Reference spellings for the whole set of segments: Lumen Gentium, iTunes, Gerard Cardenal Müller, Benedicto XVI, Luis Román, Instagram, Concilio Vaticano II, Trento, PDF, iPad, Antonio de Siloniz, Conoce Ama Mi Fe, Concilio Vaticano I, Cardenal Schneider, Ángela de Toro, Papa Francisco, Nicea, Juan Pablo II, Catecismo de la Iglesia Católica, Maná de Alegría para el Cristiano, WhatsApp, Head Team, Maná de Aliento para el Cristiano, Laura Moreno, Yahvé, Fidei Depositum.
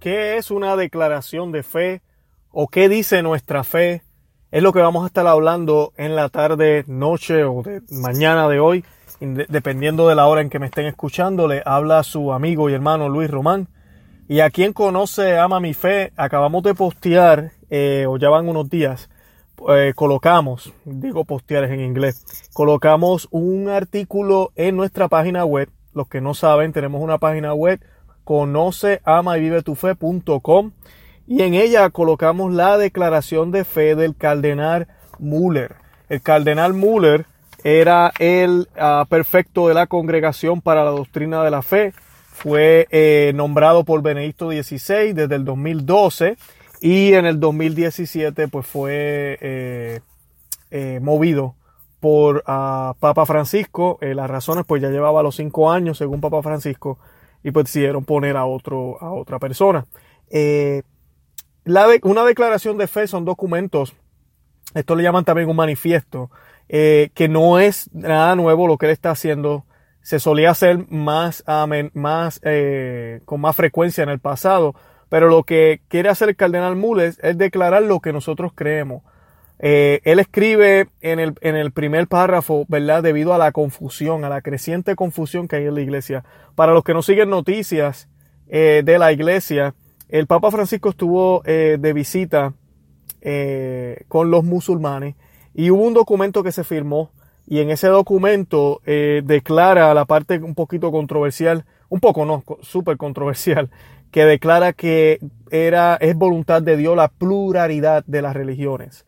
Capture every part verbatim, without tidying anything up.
¿Qué es una declaración de fe? ¿O qué dice nuestra fe? Es lo que vamos a estar hablando en la tarde, noche o de mañana de hoy. Dependiendo de la hora en que me estén escuchando, le habla su amigo y hermano Luis Román. Y a quien conoce Ama Mi Fe, acabamos de postear, eh, o ya van unos días, eh, colocamos, digo postear es en inglés, colocamos un artículo en nuestra página web. Los que no saben, tenemos una página web, conoce ama y vive tu fe punto com, y en ella colocamos la declaración de fe del Cardenal Müller. El Cardenal Müller era el uh, prefecto de la Congregación para la Doctrina de la Fe. Fue eh, nombrado por Benedicto dieciséis desde el dos mil doce, y en el dos mil diecisiete pues fue eh, eh, movido por uh, Papa Francisco. Eh, las razones, pues ya llevaba los cinco años según Papa Francisco, y pues decidieron poner a, otro, a otra persona. Eh, la de, una declaración de fe son documentos, esto le llaman también un manifiesto, Eh, que no es nada nuevo lo que él está haciendo. Se solía hacer más, más eh, con más frecuencia en el pasado, pero lo que quiere hacer el Cardenal Müller es declarar lo que nosotros creemos. Eh, él escribe en el, en el primer párrafo, ¿verdad?, debido a la confusión, a la creciente confusión que hay en la iglesia. Para los que no siguen noticias eh, de la iglesia, el Papa Francisco estuvo eh, de visita eh, con los musulmanes, y hubo un documento que se firmó, y en ese documento eh, declara la parte un poquito controversial, un poco no, súper controversial, que declara que era, es voluntad de Dios la pluralidad de las religiones.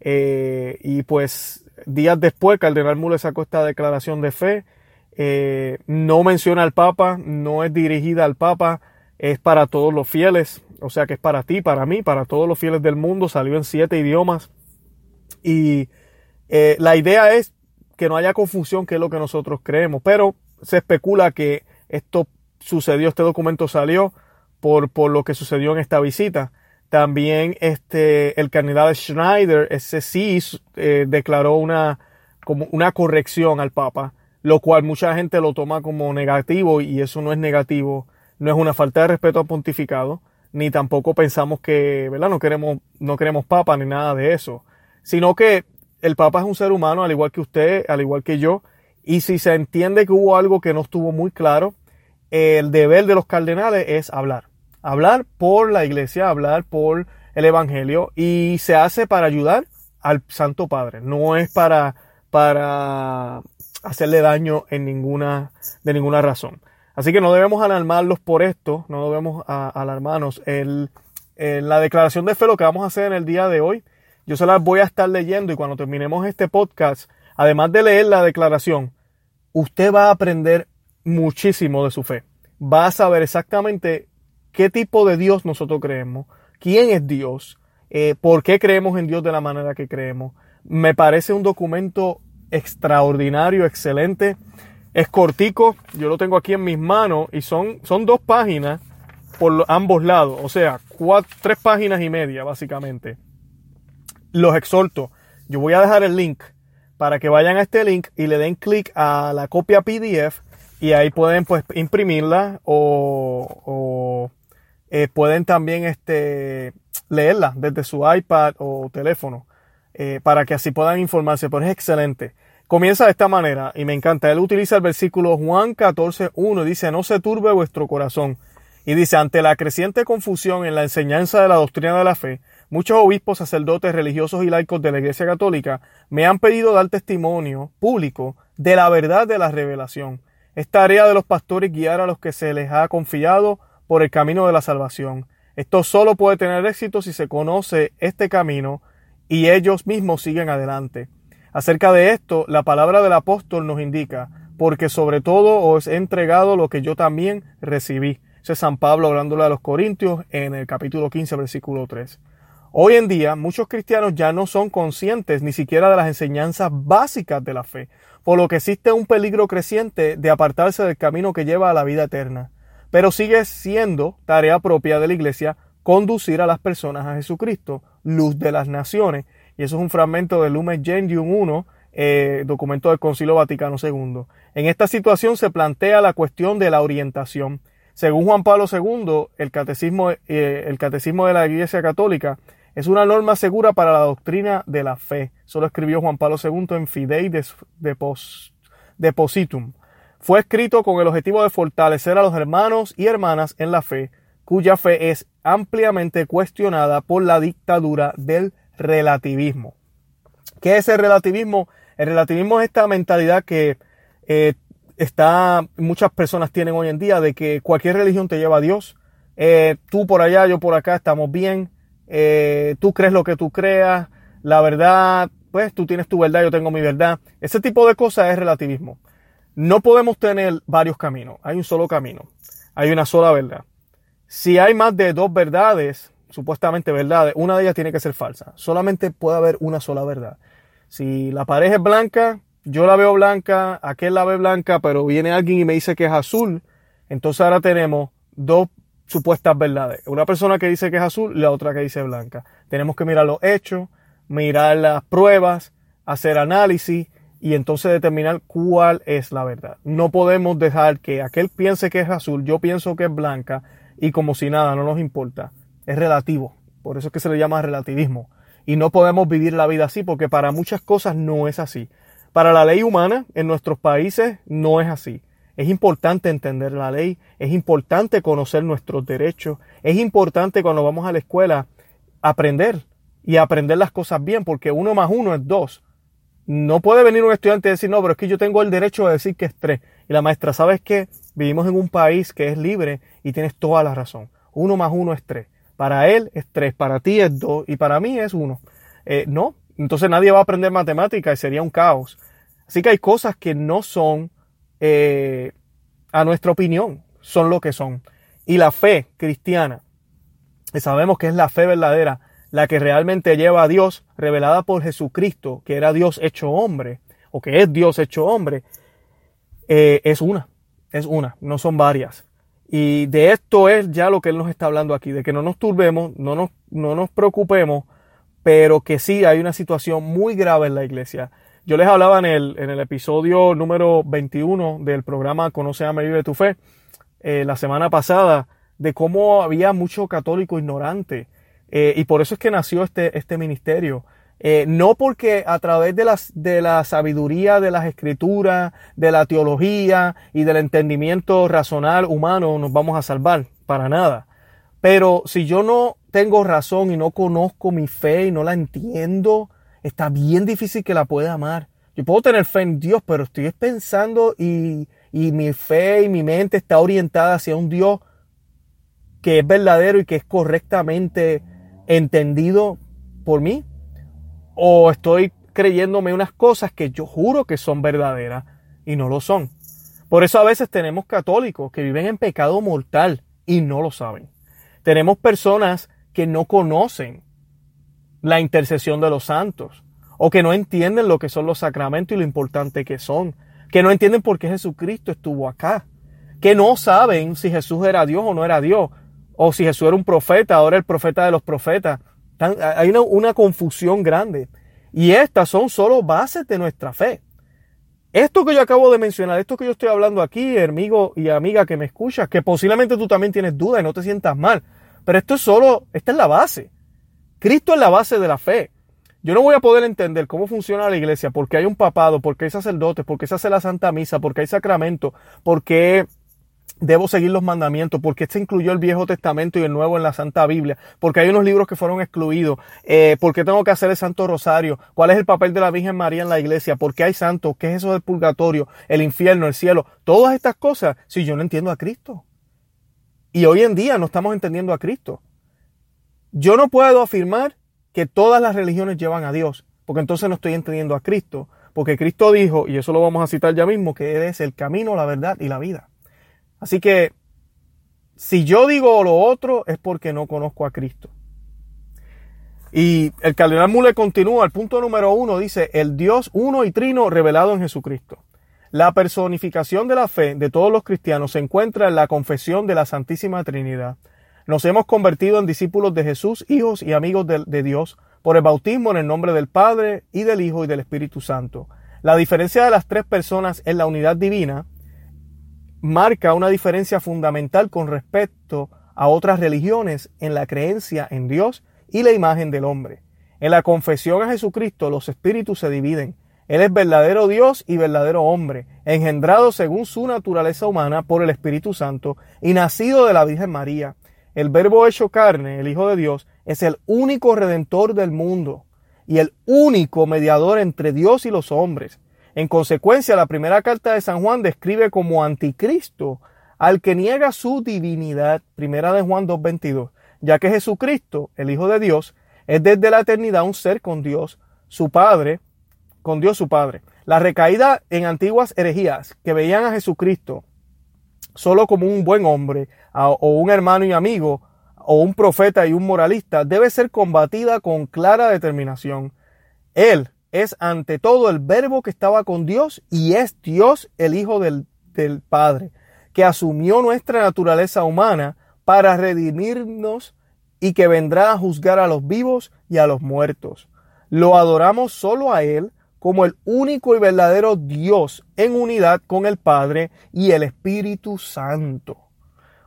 Eh, y pues días después, Cardenal Müller sacó esta declaración de fe. Eh, no menciona al Papa, no es dirigida al Papa, es para todos los fieles, o sea que es para ti, para mí, para todos los fieles del mundo. Salió en siete idiomas. Y eh, la idea es que no haya confusión, que es lo que nosotros creemos. Pero se especula que esto sucedió, este documento salió por, por lo que sucedió en esta visita. También este, el cardenal Schneider, ese sí eh, declaró una, como una corrección al Papa, lo cual mucha gente lo toma como negativo, y eso no es negativo, no es una falta de respeto al pontificado, ni tampoco pensamos que, ¿verdad?, no queremos, no queremos Papa ni nada de eso. Sino que el Papa es un ser humano, al igual que usted, al igual que yo, y si se entiende que hubo algo que no estuvo muy claro, el deber de los cardenales es hablar. Hablar por la iglesia, hablar por el evangelio, y se hace para ayudar al Santo Padre, no es para, para hacerle daño en ninguna, de ninguna razón. Así que no debemos alarmarlos por esto, no debemos alarmarnos. El, el, la declaración de fe, lo que vamos a hacer en el día de hoy, yo se las voy a estar leyendo, y cuando terminemos este podcast, además de leer la declaración, usted va a aprender muchísimo de su fe. Va a saber exactamente qué tipo de Dios nosotros creemos, quién es Dios, eh, por qué creemos en Dios de la manera que creemos. Me parece un documento extraordinario, excelente. Es cortico, yo lo tengo aquí en mis manos, y son, son dos páginas por ambos lados, o sea, cuatro, tres páginas y media básicamente. Los exhorto. Yo voy a dejar el link para que vayan a este link y le den clic a la copia P D F, y ahí pueden pues imprimirla o, o eh, pueden también este, leerla desde su iPad o teléfono eh, para que así puedan informarse. Pero es excelente. Comienza de esta manera y me encanta. Él utiliza el versículo Juan catorce uno. Dice: no se turbe vuestro corazón. Y dice: ante la creciente confusión en la enseñanza de la doctrina de la fe, muchos obispos, sacerdotes, religiosos y laicos de la Iglesia Católica me han pedido dar testimonio público de la verdad de la revelación. Es tarea de los pastores guiar a los que se les ha confiado por el camino de la salvación. Esto solo puede tener éxito si se conoce este camino y ellos mismos siguen adelante. Acerca de esto, la palabra del apóstol nos indica: porque sobre todo os he entregado lo que yo también recibí. Eso es San Pablo hablándole a los Corintios en el capítulo quince, versículo tres. Hoy en día, muchos cristianos ya no son conscientes ni siquiera de las enseñanzas básicas de la fe, por lo que existe un peligro creciente de apartarse del camino que lleva a la vida eterna. Pero sigue siendo tarea propia de la Iglesia conducir a las personas a Jesucristo, luz de las naciones. Y eso es un fragmento de Lumen Gentium uno, eh, documento del Concilio Vaticano segundo. En esta situación se plantea la cuestión de la orientación. Según Juan Pablo segundo, el Catecismo, eh, el Catecismo de la Iglesia Católica es una norma segura para la doctrina de la fe. Solo escribió Juan Pablo segundo en Fidei Depositum. Fue escrito con el objetivo de fortalecer a los hermanos y hermanas en la fe, cuya fe es ampliamente cuestionada por la dictadura del relativismo. ¿Qué es el relativismo? El relativismo es esta mentalidad que eh, está, muchas personas tienen hoy en día, de que cualquier religión te lleva a Dios. Eh, tú por allá, yo por acá, estamos bien. Eh, tú crees lo que tú creas. La verdad, pues tú tienes tu verdad, yo tengo mi verdad. Ese tipo de cosas es relativismo. No podemos tener varios caminos. Hay un solo camino. Hay una sola verdad. Si hay más de dos verdades, supuestamente verdades, una de ellas tiene que ser falsa. Solamente puede haber una sola verdad. Si la pareja es blanca, yo la veo blanca, aquel la ve blanca, pero viene alguien y me dice que es azul, entonces ahora tenemos dos supuestas verdades. Una persona que dice que es azul y la otra que dice blanca. Tenemos que mirar los hechos, mirar las pruebas, hacer análisis y entonces determinar cuál es la verdad. No podemos dejar que aquel piense que es azul, yo pienso que es blanca, y como si nada, no nos importa. Es relativo, por eso es que se le llama relativismo. Y no podemos vivir la vida así, porque para muchas cosas no es así. Para la ley humana en nuestros países no es así. Es importante entender la ley, es importante conocer nuestros derechos, es importante cuando vamos a la escuela aprender y aprender las cosas bien, porque uno más uno es dos. No puede venir un estudiante y decir, no, pero es que yo tengo el derecho de decir que es tres. Y la maestra, ¿sabes qué? Vivimos en un país que es libre y tienes toda la razón. Uno más uno es tres. Para él es tres, para ti es dos y para mí es uno. Eh, no, entonces nadie va a aprender matemáticas y sería un caos. Así que hay cosas que no son, eh, a nuestra opinión, son lo que son. Y la fe cristiana, que sabemos que es la fe verdadera, la que realmente lleva a Dios, revelada por Jesucristo, que era Dios hecho hombre, o que es Dios hecho hombre, eh, es una. Es una, no son varias. Y de esto es ya lo que Él nos está hablando aquí, de que no nos turbemos, no nos, no nos preocupemos, pero que sí hay una situación muy grave en la iglesia. Yo les hablaba en el, en el episodio número veintiuno del programa Conoce Ama Mi Fe, tu Fe, eh, la semana pasada, de cómo había mucho católico ignorante. Eh, y por eso es que nació este, este ministerio. Eh, no porque a través de, las, de la sabiduría de las escrituras, de la teología y del entendimiento racional humano nos vamos a salvar, para nada. Pero si yo no tengo razón y no conozco mi fe y no la entiendo, está bien difícil que la pueda amar. Yo puedo tener fe en Dios, pero estoy pensando y, y mi fe y mi mente está orientada hacia un Dios que es verdadero y que es correctamente entendido por mí. O estoy creyéndome unas cosas que yo juro que son verdaderas y no lo son. Por eso a veces tenemos católicos que viven en pecado mortal y no lo saben. Tenemos personas que no conocen la intercesión de los santos o que no entienden lo que son los sacramentos y lo importante que son. Que no entienden por qué Jesucristo estuvo acá. Que no saben si Jesús era Dios o no era Dios. O si Jesús era un profeta, ahora el profeta de los profetas. Tan, hay una, una confusión grande y estas son solo bases de nuestra fe. Esto que yo acabo de mencionar, esto que yo estoy hablando aquí, amigo y amiga que me escuchas, que posiblemente tú también tienes dudas y no te sientas mal, pero esto es solo, esta es la base. Cristo es la base de la fe. Yo no voy a poder entender cómo funciona la iglesia, porque hay un papado, porque hay sacerdotes, porque se hace la Santa Misa, porque hay sacramento, porque debo seguir los mandamientos, porque se incluyó el Viejo Testamento y el Nuevo en la Santa Biblia, porque hay unos libros que fueron excluidos, eh, porque tengo que hacer el Santo Rosario, cuál es el papel de la Virgen María en la iglesia, porque hay santos, qué es eso del purgatorio, el infierno, el cielo, todas estas cosas, si yo no entiendo a Cristo. Y hoy en día no estamos entendiendo a Cristo. Yo no puedo afirmar que todas las religiones llevan a Dios, porque entonces no estoy entendiendo a Cristo, porque Cristo dijo, y eso lo vamos a citar ya mismo, que Él es el camino, la verdad y la vida. Así que, si yo digo lo otro, es porque no conozco a Cristo. Y el Cardenal Müller continúa, el punto número uno dice, el Dios uno y trino revelado en Jesucristo. La personificación de la fe de todos los cristianos se encuentra en la confesión de la Santísima Trinidad. Nos hemos convertido en discípulos de Jesús, hijos y amigos de, de Dios, por el bautismo en el nombre del Padre, y del Hijo, y del Espíritu Santo. La diferencia de las tres personas en la unidad divina marca una diferencia fundamental con respecto a otras religiones en la creencia en Dios y la imagen del hombre. En la confesión a Jesucristo, los espíritus se dividen. Él es verdadero Dios y verdadero hombre, engendrado según su naturaleza humana por el Espíritu Santo y nacido de la Virgen María. El Verbo hecho carne, el Hijo de Dios, es el único Redentor del mundo y el único mediador entre Dios y los hombres. En consecuencia, la primera carta de San Juan describe como anticristo al que niega su divinidad, primera de Juan dos veintidós, ya que Jesucristo, el Hijo de Dios, es desde la eternidad un ser con Dios, su Padre, con Dios su Padre. La recaída en antiguas herejías que veían a Jesucristo solo como un buen hombre o un hermano y amigo o un profeta y un moralista debe ser combatida con clara determinación. Él es ante todo el Verbo que estaba con Dios y es Dios el Hijo del, del Padre, que asumió nuestra naturaleza humana para redimirnos y que vendrá a juzgar a los vivos y a los muertos. Lo adoramos solo a Él como el único y verdadero Dios en unidad con el Padre y el Espíritu Santo.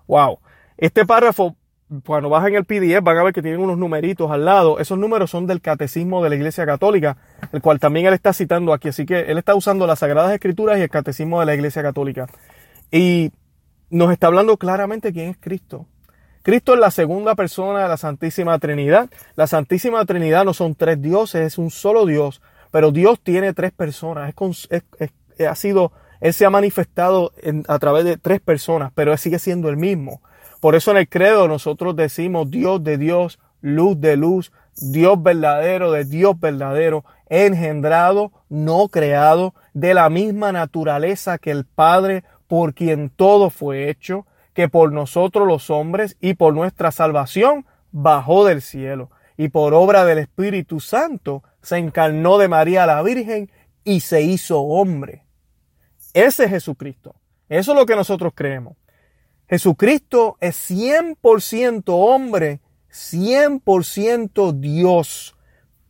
Wow. Este párrafo, cuando bajen el P D F van a ver que tienen unos numeritos al lado. Esos números son del Catecismo de la Iglesia Católica, el cual también él está citando aquí. Así que él está usando las Sagradas Escrituras y el Catecismo de la Iglesia Católica. Y nos está hablando claramente quién es Cristo. Cristo es la segunda persona de la Santísima Trinidad. La Santísima Trinidad no son tres dioses, es un solo Dios. Pero Dios tiene tres personas, es, es, es, ha sido, Él se ha manifestado en, a través de tres personas, pero Él sigue siendo el mismo. Por eso en el credo nosotros decimos Dios de Dios, luz de luz, Dios verdadero de Dios verdadero, engendrado, no creado, de la misma naturaleza que el Padre, por quien todo fue hecho, que por nosotros los hombres y por nuestra salvación bajó del cielo. Y por obra del Espíritu Santo se encarnó de María la Virgen y se hizo hombre. Ese es Jesucristo. Eso es lo que nosotros creemos. Jesucristo es cien por ciento hombre, cien por ciento Dios.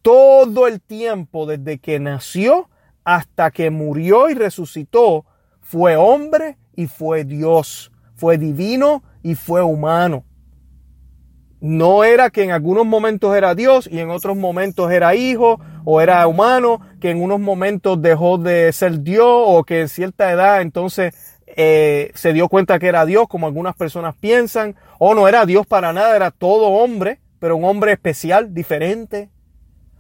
Todo el tiempo desde que nació hasta que murió y resucitó, fue hombre y fue Dios. Fue divino y fue humano. No era que en algunos momentos era Dios y en otros momentos era hijo o era humano, que en unos momentos dejó de ser Dios o que en cierta edad entonces eh, se dio cuenta que era Dios, como algunas personas piensan, o no era Dios para nada, era todo hombre, pero un hombre especial, diferente,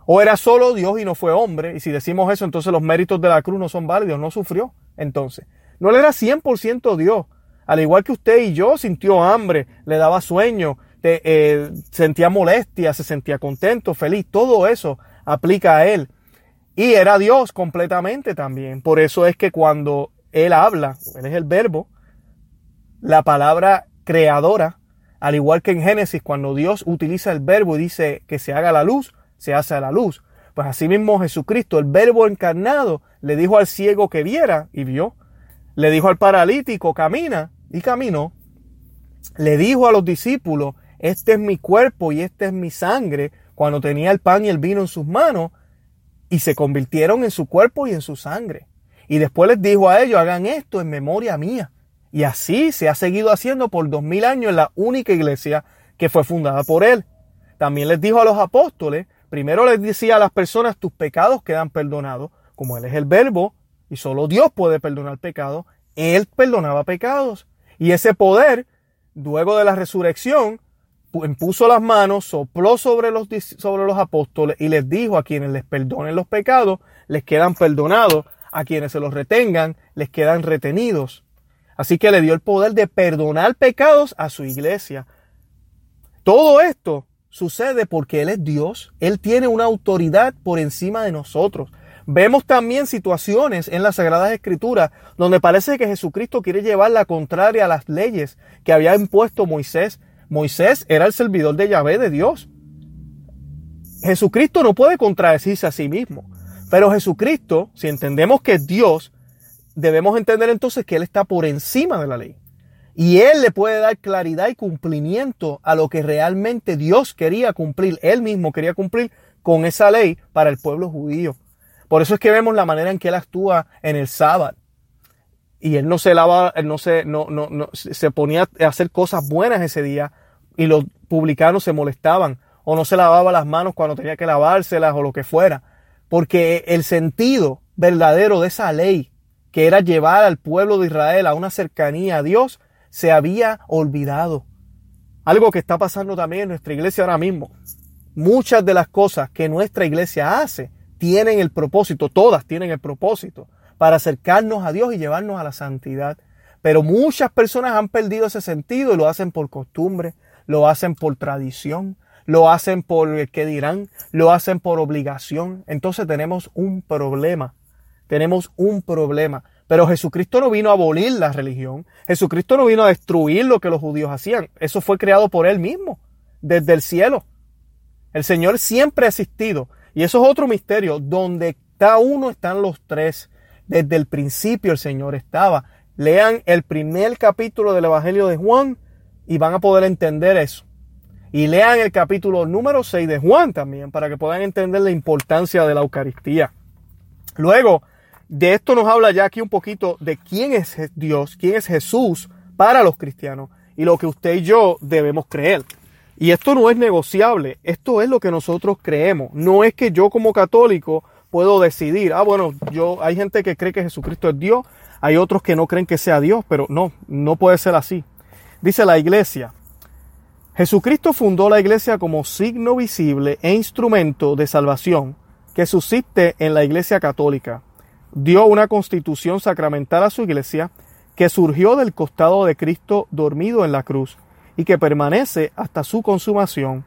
o era solo Dios y no fue hombre, y si decimos eso entonces los méritos de la cruz no son válidos, no sufrió entonces, no era cien por ciento Dios, al igual que usted y yo, sintió hambre, le daba sueño, Te, eh, sentía molestia, se sentía contento, feliz, todo eso aplica a él. Y era Dios completamente también. Por eso es que cuando él habla, él es el verbo, la palabra creadora, al igual que en Génesis, cuando Dios utiliza el verbo y dice que se haga la luz, se hace la luz. Pues así mismo Jesucristo, el verbo encarnado, le dijo al ciego que viera y vio. Le dijo al paralítico, camina, y caminó. Le dijo a los discípulos, este es mi cuerpo y esta es mi sangre, cuando tenía el pan y el vino en sus manos, y se convirtieron en su cuerpo y en su sangre. Y después les dijo a ellos, hagan esto en memoria mía. Y así se ha seguido haciendo por dos mil años en la única iglesia que fue fundada por él. También les dijo a los apóstoles, primero les decía a las personas, tus pecados quedan perdonados, como él es el verbo, y solo Dios puede perdonar pecados, él perdonaba pecados. Y ese poder, luego de la resurrección, impuso las manos, sopló sobre los, sobre los apóstoles y les dijo, a quienes les perdonen los pecados, les quedan perdonados, a quienes se los retengan, les quedan retenidos. Así que le dio el poder de perdonar pecados a su iglesia. Todo esto sucede porque Él es Dios, Él tiene una autoridad por encima de nosotros. Vemos también situaciones en las Sagradas Escrituras donde parece que Jesucristo quiere llevar la contraria a las leyes que había impuesto Moisés. Moisés era el servidor de Yahvé, de Dios. Jesucristo no puede contradecirse a sí mismo. Pero Jesucristo, si entendemos que es Dios, debemos entender entonces que Él está por encima de la ley. Y Él le puede dar claridad y cumplimiento a lo que realmente Dios quería cumplir. Él mismo quería cumplir con esa ley para el pueblo judío. Por eso es que vemos la manera en que Él actúa en el sábado. y él no se lavaba, él no se, no, no, no, se ponía a hacer cosas buenas ese día, y los publicanos se molestaban, o no se lavaba las manos cuando tenía que lavárselas, o lo que fuera, porque el sentido verdadero de esa ley, que era llevar al pueblo de Israel a una cercanía a Dios, se había olvidado. Algo que está pasando también en nuestra iglesia ahora mismo. Muchas de las cosas que nuestra iglesia hace tienen el propósito, todas tienen el propósito, para acercarnos a Dios y llevarnos a la santidad. Pero muchas personas han perdido ese sentido y lo hacen por costumbre, lo hacen por tradición, lo hacen por el que dirán, lo hacen por obligación. Entonces tenemos un problema, tenemos un problema. Pero Jesucristo no vino a abolir la religión. Jesucristo no vino a destruir lo que los judíos hacían. Eso fue creado por él mismo, desde el cielo. El Señor siempre ha existido. Y eso es otro misterio. Donde está uno, están los tres. Desde el principio el Señor estaba. Lean el primer capítulo del Evangelio de Juan y van a poder entender eso. Y lean el capítulo número seis de Juan también, para que puedan entender la importancia de la Eucaristía. Luego, de esto nos habla ya aquí un poquito de quién es Dios, quién es Jesús para los cristianos y lo que usted y yo debemos creer. Y esto no es negociable, esto es lo que nosotros creemos. No es que yo como católico puedo decidir, ah bueno, yo hay gente que cree que Jesucristo es Dios, hay otros que no creen que sea Dios, pero no, no puede ser así. Dice la Iglesia, Jesucristo fundó la Iglesia como signo visible e instrumento de salvación que subsiste en la Iglesia Católica. Dio una constitución sacramental a su iglesia que surgió del costado de Cristo dormido en la cruz y que permanece hasta su consumación.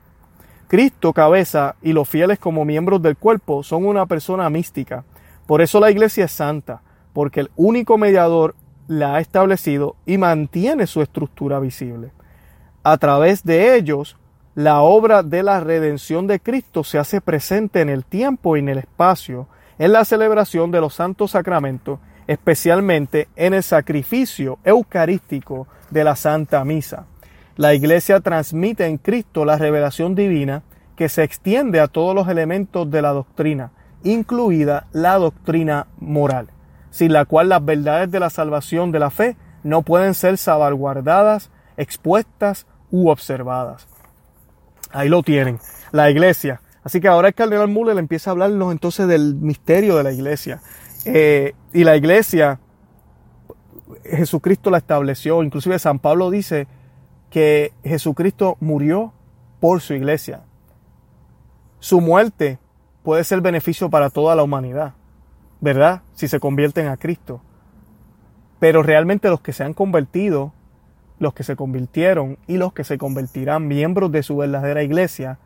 Cristo, cabeza, y los fieles como miembros del cuerpo son una persona mística. Por eso la iglesia es santa, porque el único mediador la ha establecido y mantiene su estructura visible. A través de ellos, la obra de la redención de Cristo se hace presente en el tiempo y en el espacio, en la celebración de los santos sacramentos, especialmente en el sacrificio eucarístico de la Santa Misa. La Iglesia transmite en Cristo la revelación divina que se extiende a todos los elementos de la doctrina, incluida la doctrina moral, sin la cual las verdades de la salvación de la fe no pueden ser salvaguardadas, expuestas u observadas. Ahí lo tienen, la Iglesia. Así que ahora el Cardenal Müller empieza a hablarnos entonces del misterio de la Iglesia. Eh, y la Iglesia, Jesucristo la estableció. Inclusive San Pablo dice que Jesucristo murió por su Iglesia. Su muerte puede ser beneficio para toda la humanidad, ¿verdad? Si se convierten a Cristo. Pero realmente los que se han convertido, los que se convirtieron y los que se convertirán miembros de su verdadera Iglesia,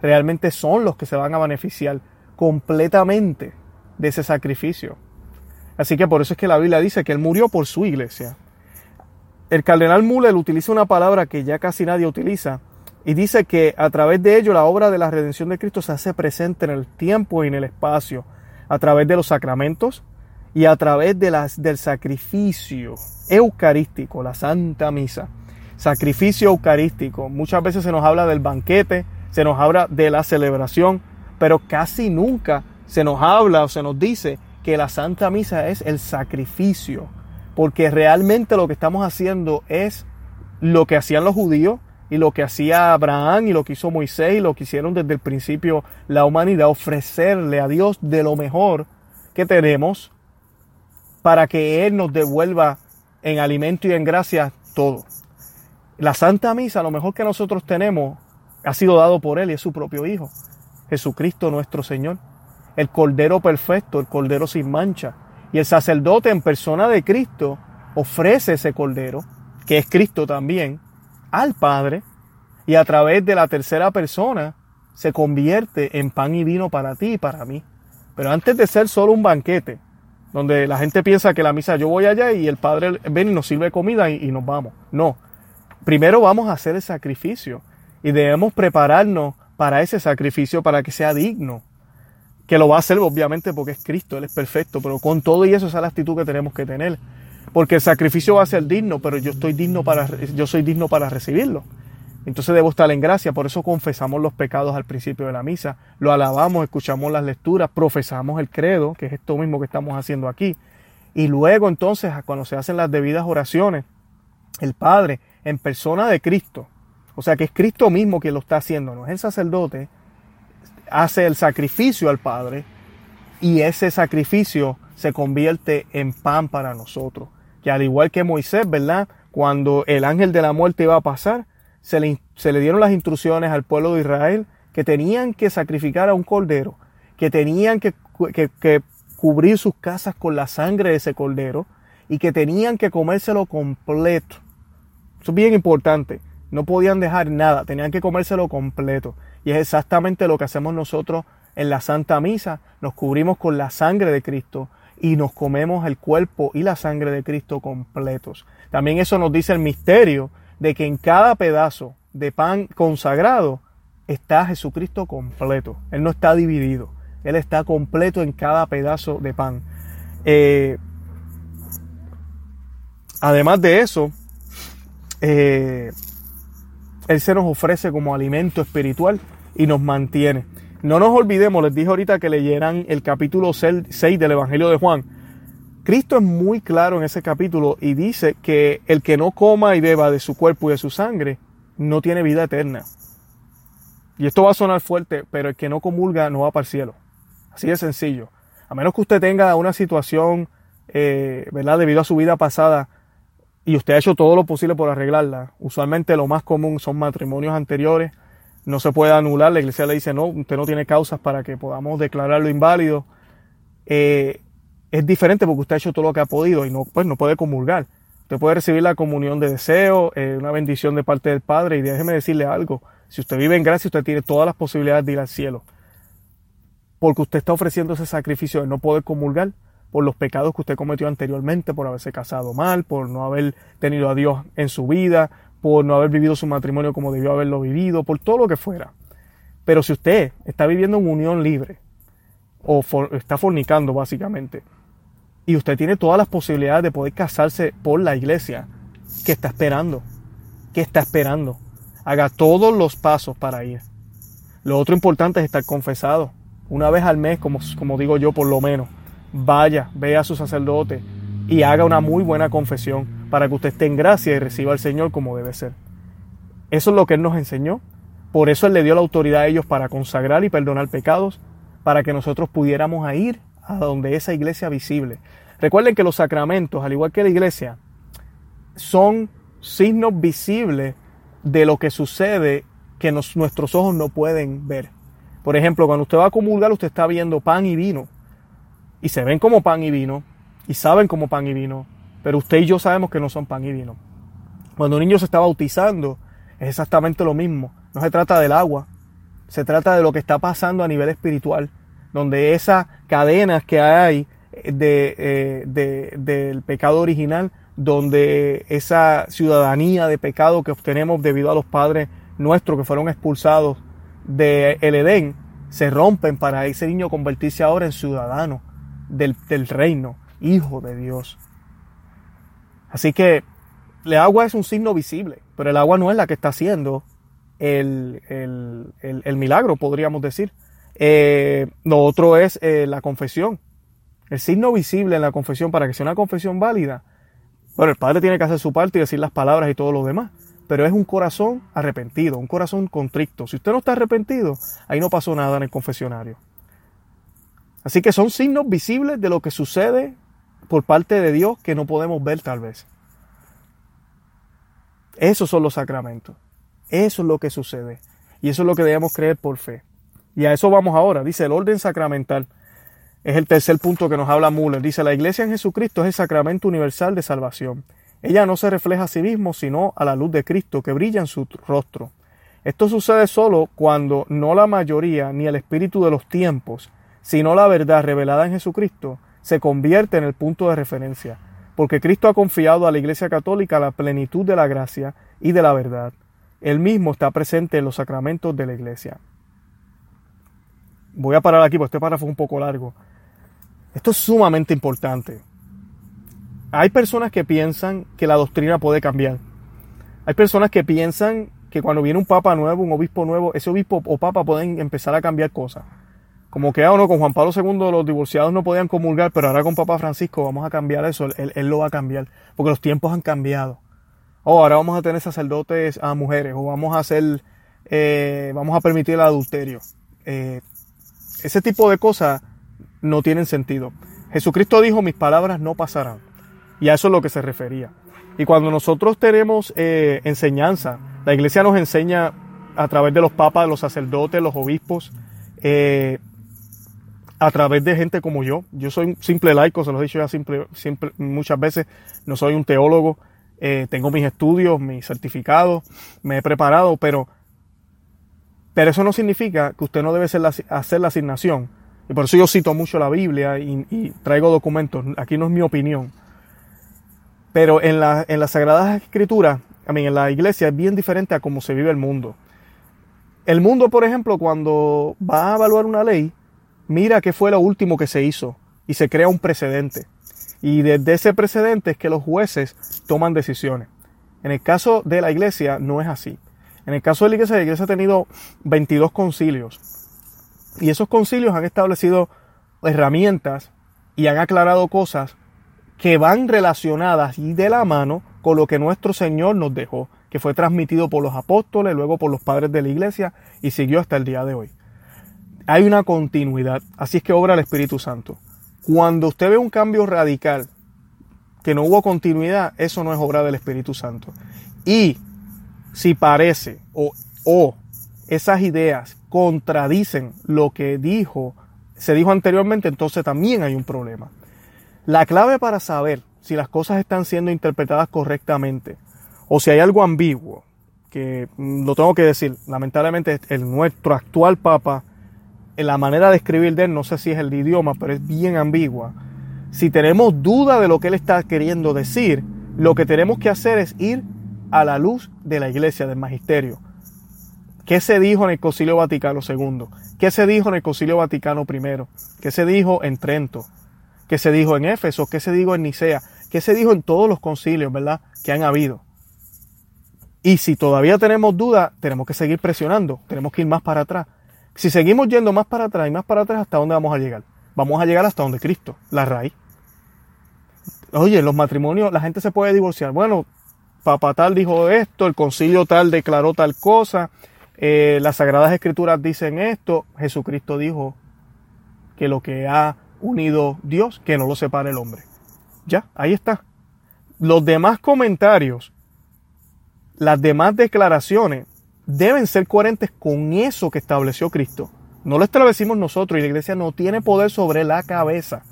realmente son los que se van a beneficiar completamente de ese sacrificio. Así que por eso es que la Biblia dice que él murió por su iglesia. El Cardenal Müller utiliza una palabra que ya casi nadie utiliza y dice que a través de ello la obra de la redención de Cristo se hace presente en el tiempo y en el espacio, a través de los sacramentos y a través de las, del sacrificio eucarístico, la Santa Misa. Sacrificio eucarístico. Muchas veces se nos habla del banquete, se nos habla de la celebración, pero casi nunca se nos habla o se nos dice que la Santa Misa es el sacrificio, porque realmente lo que estamos haciendo es lo que hacían los judíos y lo que hacía Abraham y lo que hizo Moisés y lo que hicieron desde el principio la humanidad, ofrecerle a Dios de lo mejor que tenemos para que Él nos devuelva en alimento y en gracia todo. La Santa Misa, lo mejor que nosotros tenemos, ha sido dado por Él y es su propio Hijo, Jesucristo nuestro Señor, el Cordero perfecto, el Cordero sin mancha. Y el sacerdote en persona de Cristo ofrece ese Cordero, que es Cristo también, al Padre, y a través de la tercera persona se convierte en pan y vino para ti y para mí. Pero antes de ser solo un banquete, donde la gente piensa que la misa yo voy allá y el Padre viene y nos sirve comida y, y nos vamos. No, primero vamos a hacer el sacrificio. Y debemos prepararnos para ese sacrificio, para que sea digno, que lo va a hacer obviamente porque es Cristo, Él es perfecto, pero con todo y eso esa es la actitud que tenemos que tener, porque el sacrificio va a ser digno, pero yo estoy digno para, yo soy digno para recibirlo, entonces debo estar en gracia. Por eso confesamos los pecados al principio de la misa, lo alabamos, escuchamos las lecturas, profesamos el credo, que es esto mismo que estamos haciendo aquí, Y luego entonces, cuando se hacen las debidas oraciones, el Padre en persona de Cristo, o sea que es Cristo mismo quien lo está haciendo, no es el sacerdote, hace el sacrificio al Padre y ese sacrificio se convierte en pan para nosotros. Que al igual que Moisés, ¿verdad? Cuando el ángel de la muerte iba a pasar, se le, se le dieron las instrucciones al pueblo de Israel que tenían que sacrificar a un cordero, que tenían que, que, que cubrir sus casas con la sangre de ese cordero y que tenían que comérselo completo. Eso es bien importante. No podían dejar nada, tenían que comérselo completo. Y es exactamente lo que hacemos nosotros en la Santa Misa. Nos cubrimos con la sangre de Cristo y nos comemos el cuerpo y la sangre de Cristo completos. También eso nos dice el misterio de que en cada pedazo de pan consagrado está Jesucristo completo. Él no está dividido. Él está completo en cada pedazo de pan. Eh, además de eso, eh, Él se nos ofrece como alimento espiritual y nos mantiene. No nos olvidemos, les dije ahorita que leyeran el capítulo seis del Evangelio de Juan. Cristo es muy claro en ese capítulo y dice que el que no coma y beba de su cuerpo y de su sangre no tiene vida eterna. Y esto va a sonar fuerte, pero el que no comulga no va para el cielo. Así de sencillo. A menos que usted tenga una situación, eh, ¿verdad?, debido a su vida pasada, y usted ha hecho todo lo posible por arreglarla. Usualmente lo más común son matrimonios anteriores. No se puede anular. La iglesia le dice, no, usted no tiene causas para que podamos declararlo inválido. Eh, es diferente porque usted ha hecho todo lo que ha podido y no, pues, no puede comulgar. Usted puede recibir la comunión de deseo, eh, una bendición de parte del Padre. Y déjeme decirle algo. Si usted vive en gracia, usted tiene todas las posibilidades de ir al cielo. Porque usted está ofreciendo ese sacrificio de no poder comulgar, por los pecados que usted cometió anteriormente, por haberse casado mal, por no haber tenido a Dios en su vida, por no haber vivido su matrimonio como debió haberlo vivido, por todo lo que fuera. Pero si usted está viviendo en unión libre, o for, está fornicando básicamente, y usted tiene todas las posibilidades de poder casarse por la iglesia, ¿qué está esperando? ¿Qué está esperando? Haga todos los pasos para ir. Lo otro importante es estar confesado. Una vez al mes, como, como digo yo, por lo menos. Vaya, vea a su sacerdote y haga una muy buena confesión para que usted esté en gracia y reciba al Señor como debe ser. Eso es lo que Él nos enseñó. Por eso Él le dio la autoridad a ellos para consagrar y perdonar pecados, para que nosotros pudiéramos a ir a donde esa iglesia visible. Recuerden que los sacramentos, al igual que la iglesia, son signos visibles de lo que sucede que nos, nuestros ojos no pueden ver. Por ejemplo, cuando usted va a comulgar, usted está viendo pan y vino. Y se ven como pan y vino, y saben como pan y vino, pero usted y yo sabemos que no son pan y vino. Cuando un niño se está bautizando, es exactamente lo mismo. No se trata del agua, se trata de lo que está pasando a nivel espiritual, donde esas cadenas que hay de, eh, de, del pecado original, donde esa ciudadanía de pecado que obtenemos debido a los padres nuestros que fueron expulsados del Edén, se rompen para ese niño convertirse ahora en ciudadano Del, del reino, hijo de Dios. Así que el agua es un signo visible, pero el agua no es la que está haciendo el, el, el, el milagro, podríamos decir. Eh, lo otro es eh, la confesión. El signo visible en la confesión, para que sea una confesión válida, bueno, el Padre tiene que hacer su parte y decir las palabras y todo lo demás, pero es un corazón arrepentido, un corazón contrito. Si usted no está arrepentido, ahí no pasó nada en el confesionario. Así que son signos visibles de lo que sucede por parte de Dios que no podemos ver tal vez. Esos son los sacramentos. Eso es lo que sucede. Y eso es lo que debemos creer por fe. Y a eso vamos ahora. Dice el orden sacramental. Es el tercer punto que nos habla Müller. Dice, la iglesia en Jesucristo es el sacramento universal de salvación. Ella no se refleja a sí mismo, sino a la luz de Cristo que brilla en su rostro. Esto sucede solo cuando no la mayoría ni el espíritu de los tiempos, sino la verdad revelada en Jesucristo, se convierte en el punto de referencia, porque Cristo ha confiado a la Iglesia Católica la plenitud de la gracia y de la verdad. Él mismo está presente en los sacramentos de la Iglesia. Voy a parar aquí porque este párrafo es un poco largo. Esto es sumamente importante. Hay personas que piensan que la doctrina puede cambiar. Hay personas que piensan que cuando viene un papa nuevo, un obispo nuevo, ese obispo o papa pueden empezar a cambiar cosas. como que ah, no, con Juan Pablo segundo los divorciados no podían comulgar, pero ahora con Papa Francisco vamos a cambiar eso, él, él lo va a cambiar, porque los tiempos han cambiado. Oh, ahora vamos a tener sacerdotes a mujeres, o vamos a hacer, eh, vamos a permitir el adulterio. Eh, ese tipo de cosas no tienen sentido. Jesucristo dijo, mis palabras no pasarán. Y a eso es lo que se refería. Y cuando nosotros tenemos eh, enseñanza, la Iglesia nos enseña a través de los papas, los sacerdotes, los obispos, eh, a través de gente como yo. Yo soy un simple laico, se los he dicho ya simple, simple, muchas veces, no soy un teólogo, eh, tengo mis estudios, mis certificados, me he preparado, pero, pero eso no significa que usted no debe hacer la, hacer la asignación. Y por eso yo cito mucho la Biblia y, y traigo documentos. Aquí no es mi opinión. Pero en, la, en las Sagradas Escrituras, a mí, en la Iglesia, es bien diferente a cómo se vive el mundo. El mundo, por ejemplo, cuando va a evaluar una ley, mira qué fue lo último que se hizo y se crea un precedente. Y desde ese precedente es que los jueces toman decisiones. En el caso de la Iglesia no es así. En el caso de la Iglesia, la Iglesia ha tenido veintidós concilios. Y esos concilios han establecido herramientas y han aclarado cosas que van relacionadas y de la mano con lo que nuestro Señor nos dejó, que fue transmitido por los apóstoles, luego por los padres de la Iglesia y siguió hasta el día de hoy. Hay una continuidad, así es que obra el Espíritu Santo. Cuando usted ve un cambio radical, que no hubo continuidad, eso no es obra del Espíritu Santo. Y si parece o, o esas ideas contradicen lo que dijo, se dijo anteriormente, entonces también hay un problema. La clave para saber si las cosas están siendo interpretadas correctamente o si hay algo ambiguo, que lo tengo que decir, lamentablemente el nuestro actual Papa, en la manera de escribir de él, no sé si es el idioma, pero es bien ambigua. Si tenemos duda de lo que él está queriendo decir, lo que tenemos que hacer es ir a la luz de la Iglesia, del magisterio. ¿Qué se dijo en el Concilio Vaticano segundo? ¿Qué se dijo en el Concilio Vaticano primero? ¿Qué se dijo en Trento? ¿Qué se dijo en Éfeso? ¿Qué se dijo en Nicea? ¿Qué se dijo en todos los concilios, verdad? Que han habido. Y si todavía tenemos dudas, tenemos que seguir presionando, tenemos que ir más para atrás. Si seguimos yendo más para atrás y más para atrás, ¿hasta dónde vamos a llegar? Vamos a llegar hasta donde Cristo, la raíz. Oye, los matrimonios, la gente se puede divorciar. Bueno, Papa tal dijo esto, el concilio tal declaró tal cosa, eh, las Sagradas Escrituras dicen esto. Jesucristo dijo que lo que ha unido Dios, que no lo separe el hombre. Ya, ahí está. Los demás comentarios, las demás declaraciones deben ser coherentes con eso que estableció Cristo. No lo establecimos nosotros y la Iglesia no tiene poder sobre la cabeza.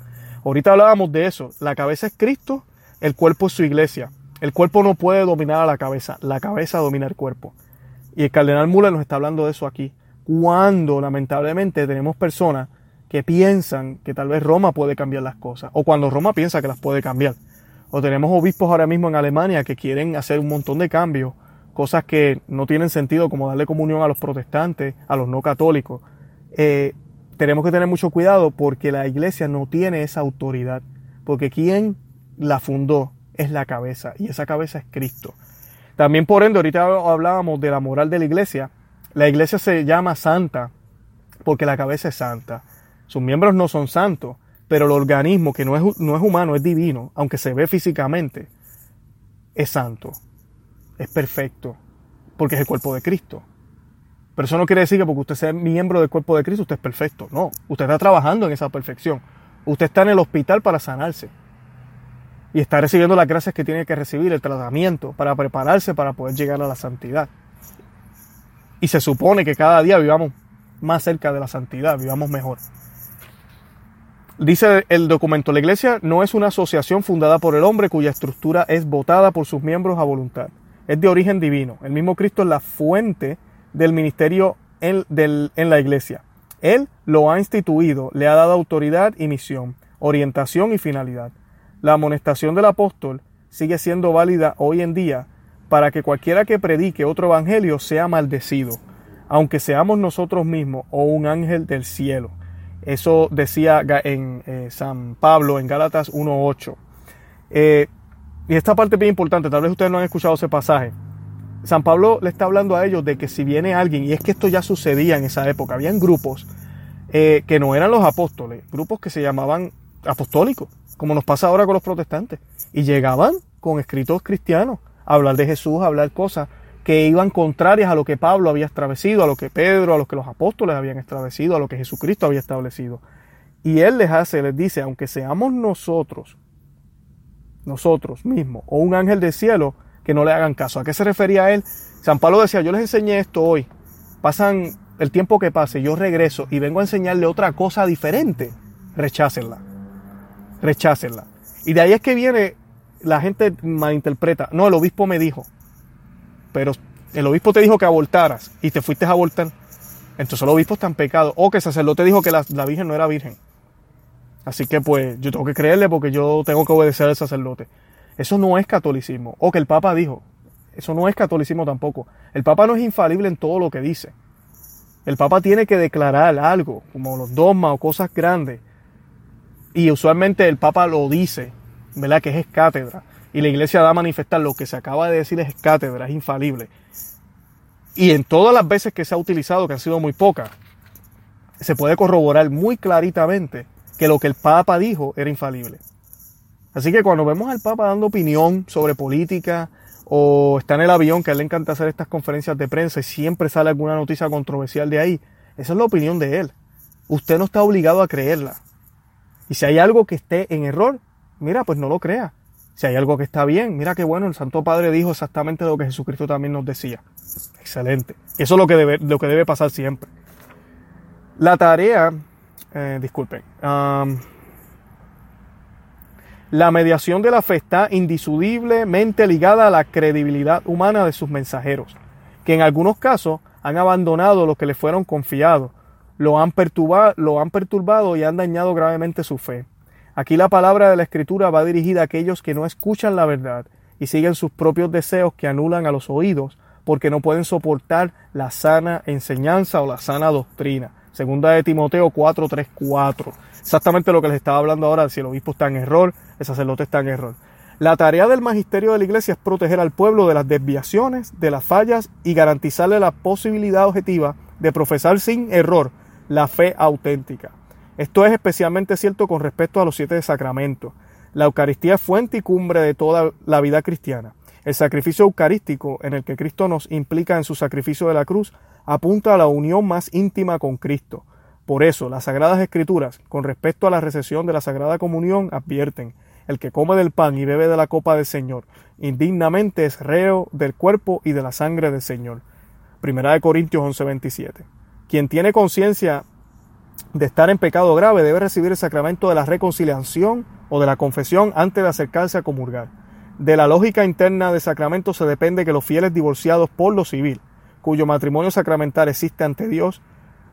Ahorita hablábamos de eso. La cabeza es Cristo, el cuerpo es su Iglesia. El cuerpo no puede dominar a la cabeza, la cabeza domina el cuerpo. Y el Cardenal Müller nos está hablando de eso aquí. Cuando lamentablemente tenemos personas que piensan que tal vez Roma puede cambiar las cosas, o cuando Roma piensa que las puede cambiar. O tenemos obispos ahora mismo en Alemania que quieren hacer un montón de cambios, cosas que no tienen sentido, como darle comunión a los protestantes, a los no católicos. Eh, tenemos que tener mucho cuidado porque la Iglesia no tiene esa autoridad, porque quien la fundó es la cabeza, y esa cabeza es Cristo. También por ende, ahorita hablábamos de la moral de la Iglesia. La Iglesia se llama santa porque la cabeza es santa. Sus miembros no son santos, pero el organismo, que no es, no es humano, es divino, aunque se ve físicamente, es santo, es perfecto, porque es el cuerpo de Cristo. Pero eso no quiere decir que porque usted sea miembro del cuerpo de Cristo, usted es perfecto. No, usted está trabajando en esa perfección. Usted está en el hospital para sanarse y está recibiendo las gracias que tiene que recibir, el tratamiento, para prepararse para poder llegar a la santidad. Y se supone que cada día vivamos más cerca de la santidad, vivamos mejor. Dice el documento, la Iglesia no es una asociación fundada por el hombre cuya estructura es votada por sus miembros a voluntad. Es de origen divino. El mismo Cristo es la fuente del ministerio en, del, en la Iglesia. Él lo ha instituido, le ha dado autoridad y misión, orientación y finalidad. La amonestación del apóstol sigue siendo válida hoy en día para que cualquiera que predique otro evangelio sea maldecido, aunque seamos nosotros mismos o un ángel del cielo. Eso decía en eh, San Pablo en Gálatas uno ocho. Eh, y esta parte es bien importante, tal vez ustedes no han escuchado ese pasaje. San Pablo le está hablando a ellos de que si viene alguien, y es que esto ya sucedía en esa época, habían grupos eh, que no eran los apóstoles, grupos que se llamaban apostólicos, como nos pasa ahora con los protestantes, y llegaban con escritos cristianos a hablar de Jesús, a hablar cosas que iban contrarias a lo que Pablo había establecido, a lo que Pedro, a lo que los apóstoles habían establecido, a lo que Jesucristo había establecido. Y él les hace, les dice, aunque seamos nosotros, nosotros mismos, o un ángel del cielo, que no le hagan caso. ¿A qué se refería él? San Pablo decía, yo les enseñé esto hoy, pasan el tiempo que pase, yo regreso y vengo a enseñarle otra cosa diferente. Rechácenla, rechácenla. Y de ahí es que viene, la gente malinterpreta, no, el obispo me dijo. Pero el obispo te dijo que abortaras y te fuiste a abortar. Entonces el obispo está en pecado. O que el sacerdote dijo que la, la virgen no era virgen. Así que pues yo tengo que creerle porque yo tengo que obedecer al sacerdote. Eso no es catolicismo. O que el papa dijo. Eso no es catolicismo tampoco. El papa no es infalible en todo lo que dice. El papa tiene que declarar algo, como los dogmas o cosas grandes. Y usualmente el papa lo dice, ¿verdad? Que es cátedra. Y la iglesia da a manifestar lo que se acaba de decir es cátedra, es infalible. Y en todas las veces que se ha utilizado, que han sido muy pocas, se puede corroborar muy claritamente que lo que el Papa dijo era infalible. Así que cuando vemos al Papa dando opinión sobre política o está en el avión, que a él le encanta hacer estas conferencias de prensa y siempre sale alguna noticia controversial de ahí, esa es la opinión de él. Usted no está obligado a creerla. Y si hay algo que esté en error, mira, pues no lo crea. Si hay algo que está bien, mira qué bueno, el Santo Padre dijo exactamente lo que Jesucristo también nos decía. Excelente. Eso es lo que debe, lo que debe pasar siempre. La tarea, eh, disculpen, um, la mediación de la fe está indiscutiblemente ligada a la credibilidad humana de sus mensajeros, que en algunos casos han abandonado los que les fueron confiados, lo han perturbado, lo han perturbado y han dañado gravemente su fe. Aquí la palabra de la Escritura va dirigida a aquellos que no escuchan la verdad y siguen sus propios deseos que anulan a los oídos porque no pueden soportar la sana enseñanza o la sana doctrina. Segunda de Timoteo cuatro, tres, cuatro. Exactamente lo que les estaba hablando ahora, si el obispo está en error, el sacerdote está en error. La tarea del magisterio de la iglesia es proteger al pueblo de las desviaciones, de las fallas y garantizarle la posibilidad objetiva de profesar sin error la fe auténtica. Esto es especialmente cierto con respecto a los siete sacramentos. La Eucaristía es fuente y cumbre de toda la vida cristiana. El sacrificio eucarístico en el que Cristo nos implica en su sacrificio de la cruz apunta a la unión más íntima con Cristo. Por eso, las Sagradas Escrituras, con respecto a la recesión de la Sagrada Comunión, advierten: el que come del pan y bebe de la copa del Señor, indignamente es reo del cuerpo y de la sangre del Señor. Primera de Corintios once, veintisiete. Quien tiene conciencia de estar en pecado grave debe recibir el sacramento de la reconciliación o de la confesión antes de acercarse a comulgar. De la lógica interna del sacramento se depende que los fieles divorciados por lo civil, cuyo matrimonio sacramental existe ante Dios,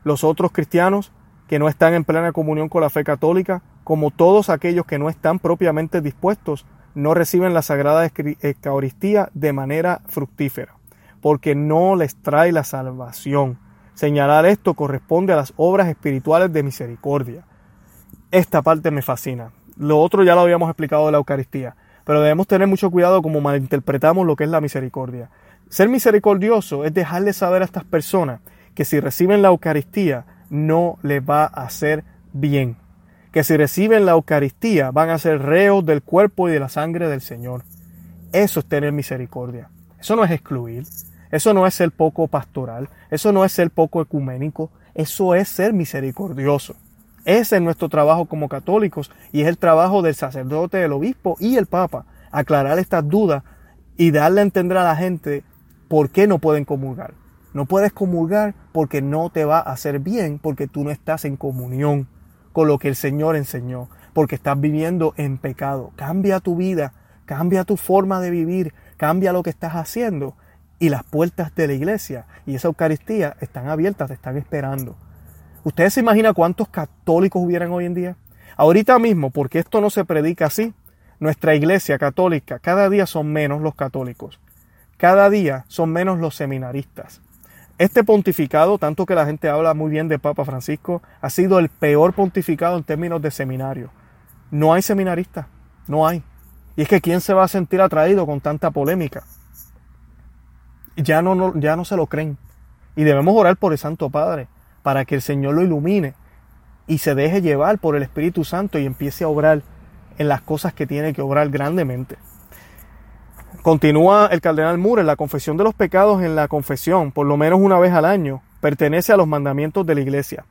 los otros cristianos que no están en plena comunión con la fe católica, como todos aquellos que no están propiamente dispuestos, no reciben la Sagrada Eucaristía de manera fructífera, porque no les trae la salvación. Señalar esto corresponde a las obras espirituales de misericordia. Esta parte me fascina. Lo otro ya lo habíamos explicado de la Eucaristía, pero debemos tener mucho cuidado como malinterpretamos lo que es la misericordia. Ser misericordioso es dejarle saber a estas personas que si reciben la Eucaristía no les va a hacer bien. Que si reciben la Eucaristía van a ser reos del cuerpo y de la sangre del Señor. Eso es tener misericordia. Eso no es excluir. Eso no es ser poco pastoral, eso no es ser poco ecuménico, eso es ser misericordioso. Ese es nuestro trabajo como católicos y es el trabajo del sacerdote, del obispo y el papa, aclarar estas dudas y darle a entender a la gente por qué no pueden comulgar. No puedes comulgar porque no te va a hacer bien, porque tú no estás en comunión con lo que el Señor enseñó, porque estás viviendo en pecado. Cambia tu vida, cambia tu forma de vivir, cambia lo que estás haciendo. Y las puertas de la iglesia y esa Eucaristía están abiertas, te están esperando. ¿Ustedes se imaginan cuántos católicos hubieran hoy en día? Ahorita mismo, porque esto no se predica así, nuestra iglesia católica, cada día son menos los católicos. Cada día son menos los seminaristas. Este pontificado, tanto que la gente habla muy bien de Papa Francisco, ha sido el peor pontificado en términos de seminario. No hay seminaristas, no hay. Y es que ¿quién se va a sentir atraído con tanta polémica? Ya no, no, ya no se lo creen. Y debemos orar por el Santo Padre para que el Señor lo ilumine y se deje llevar por el Espíritu Santo y empiece a obrar en las cosas que tiene que obrar grandemente. Continúa el Cardenal Müller: la confesión de los pecados en la confesión, por lo menos una vez al año, pertenece a los mandamientos de la Iglesia.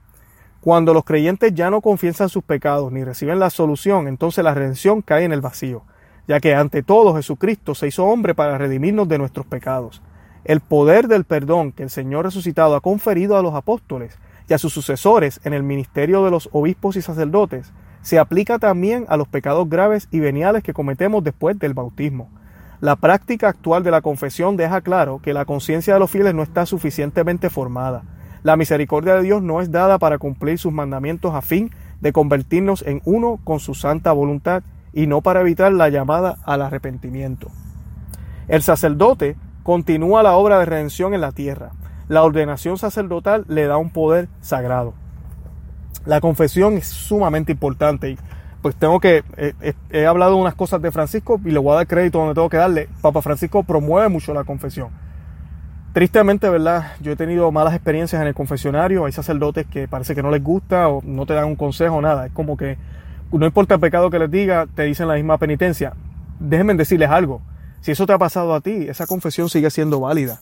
Cuando los creyentes ya no confiesan sus pecados ni reciben la absolución, entonces la redención cae en el vacío, ya que ante todo Jesucristo se hizo hombre para redimirnos de nuestros pecados. El poder del perdón que el Señor resucitado ha conferido a los apóstoles y a sus sucesores en el ministerio de los obispos y sacerdotes se aplica también a los pecados graves y veniales que cometemos después del bautismo. La práctica actual de la confesión deja claro que la conciencia de los fieles no está suficientemente formada. La misericordia de Dios no es dada para cumplir sus mandamientos a fin de convertirnos en uno con su santa voluntad y no para evitar la llamada al arrepentimiento. El sacerdote continúa la obra de redención en la tierra. La ordenación sacerdotal le da un poder sagrado. La confesión es sumamente importante y pues tengo que, he, he hablado de unas cosas de Francisco y le voy a dar crédito donde tengo que darle. Papa Francisco promueve mucho la confesión. Tristemente, ¿verdad? Yo he tenido malas experiencias en el confesionario. Hay sacerdotes que parece que no les gusta o no te dan un consejo, nada. Es como que no importa el pecado que les diga, te dicen la misma penitencia. Déjenme decirles algo. Si eso te ha pasado a ti, esa confesión sigue siendo válida.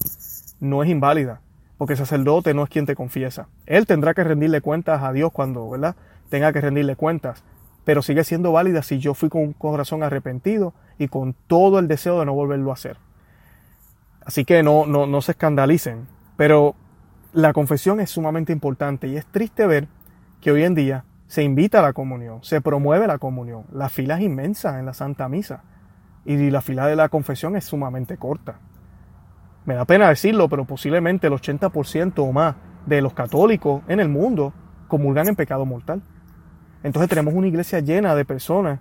No es inválida. Porque el sacerdote no es quien te confiesa. Él tendrá que rendirle cuentas a Dios cuando, ¿verdad?, tenga que rendirle cuentas. Pero sigue siendo válida si yo fui con un corazón arrepentido y con todo el deseo de no volverlo a hacer. Así que no, no, no se escandalicen. Pero la confesión es sumamente importante y es triste ver que hoy en día se invita a la comunión, se promueve la comunión. La fila es inmensa en la Santa Misa y la fila de la confesión es sumamente corta. Me da pena decirlo, pero posiblemente el ochenta por ciento o más de los católicos en el mundo comulgan en pecado mortal. Entonces tenemos una iglesia llena de personas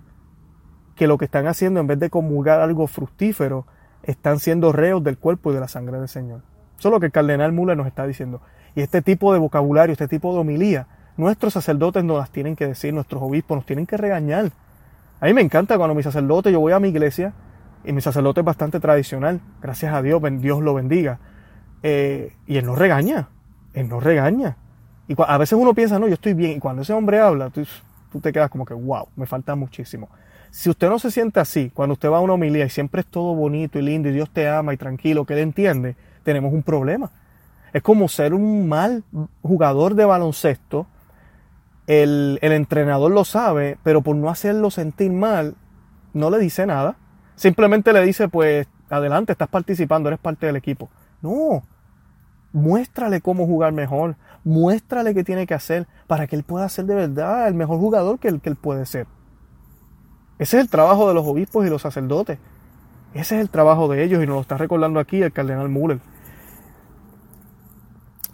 que lo que están haciendo, en vez de comulgar algo fructífero, están siendo reos del cuerpo y de la sangre del Señor. Eso es lo que el Cardenal Müller nos está diciendo. Y este tipo de vocabulario, este tipo de homilía, nuestros sacerdotes nos las tienen que decir, nuestros obispos nos tienen que regañar. A mí me encanta cuando mi sacerdote, yo voy a mi iglesia, y mi sacerdote es bastante tradicional, gracias a Dios, Dios lo bendiga. Eh, y él no regaña, él no regaña. Y a veces uno piensa, no, yo estoy bien. Y cuando ese hombre habla, tú, tú te quedas como que, wow, me falta muchísimo. Si usted no se siente así, cuando usted va a una homilía y siempre es todo bonito y lindo y Dios te ama y tranquilo, que Él entiende, tenemos un problema. Es como ser un mal jugador de baloncesto. El, el entrenador lo sabe, pero por no hacerlo sentir mal, no le dice nada. Simplemente le dice, pues, adelante, estás participando, eres parte del equipo. No, muéstrale cómo jugar mejor, muéstrale qué tiene que hacer para que él pueda ser de verdad el mejor jugador que él, que él puede ser. Ese es el trabajo de los obispos y los sacerdotes. Ese es el trabajo de ellos y nos lo está recordando aquí el Cardenal Müller.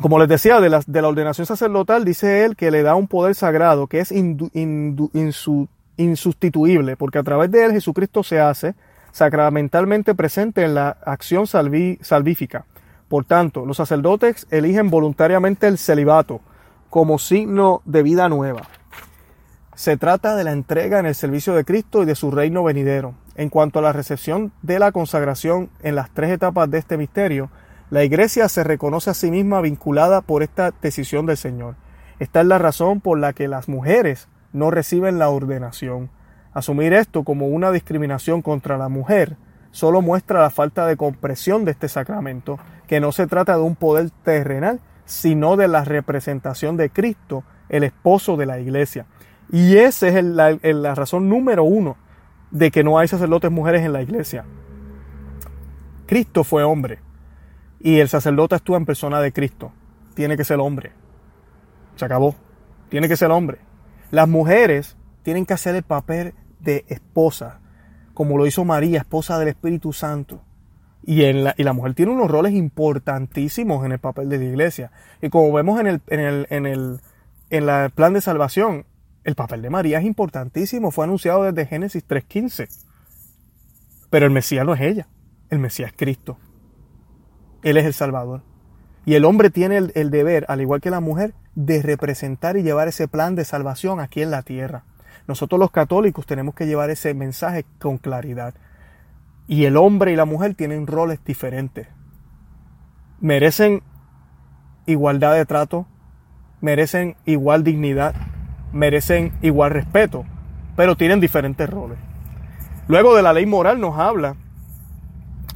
Como les decía, de la, de la ordenación sacerdotal, dice él que le da un poder sagrado que es indu, indu, insu, insustituible, porque a través de él Jesucristo se hace sacramentalmente presente en la acción salví, salvífica. Por tanto, los sacerdotes eligen voluntariamente el celibato como signo de vida nueva. Se trata de la entrega en el servicio de Cristo y de su reino venidero. En cuanto a la recepción de la consagración en las tres etapas de este misterio, la Iglesia se reconoce a sí misma vinculada por esta decisión del Señor. Esta es la razón por la que las mujeres no reciben la ordenación. Asumir esto como una discriminación contra la mujer solo muestra la falta de comprensión de este sacramento, que no se trata de un poder terrenal, sino de la representación de Cristo, el esposo de la Iglesia. Y esa es el, la, la razón número uno de que no hay sacerdotes mujeres en la iglesia. Cristo fue hombre y el sacerdote actúa en persona de Cristo. Tiene que ser hombre. Se acabó. Tiene que ser hombre. Las mujeres tienen que hacer el papel de esposa, como lo hizo María, esposa del Espíritu Santo. Y, en la, y la mujer tiene unos roles importantísimos en el papel de la iglesia. Y como vemos en el, en el, en el, en la plan de salvación, el papel de María es importantísimo, fue anunciado desde Génesis tres quince. Pero el Mesías no es ella, el Mesías es Cristo. Él es el Salvador. Y el hombre tiene el, el deber, al igual que la mujer, de representar y llevar ese plan de salvación aquí en la tierra. Nosotros los católicos tenemos que llevar ese mensaje con claridad. Y el hombre y la mujer tienen roles diferentes. Merecen igualdad de trato, merecen igual dignidad, merecen igual respeto, pero tienen diferentes roles. Luego de la ley moral nos habla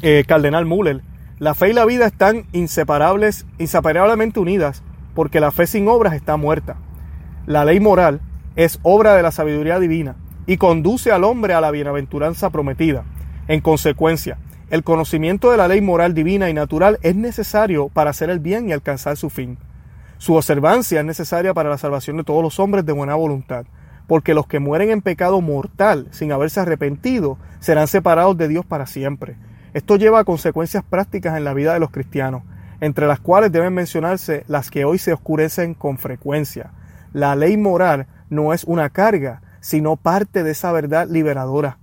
eh, Cardenal Müller. La fe y la vida están inseparables, inseparablemente unidas, porque la fe sin obras está muerta. La ley moral es obra de la sabiduría divina y conduce al hombre a la bienaventuranza prometida. En consecuencia, el conocimiento de la ley moral divina y natural es necesario para hacer el bien y alcanzar su fin. Su observancia es necesaria para la salvación de todos los hombres de buena voluntad, porque los que mueren en pecado mortal sin haberse arrepentido serán separados de Dios para siempre. Esto lleva a consecuencias prácticas en la vida de los cristianos, entre las cuales deben mencionarse las que hoy se oscurecen con frecuencia. La ley moral no es una carga, sino parte de esa verdad liberadora,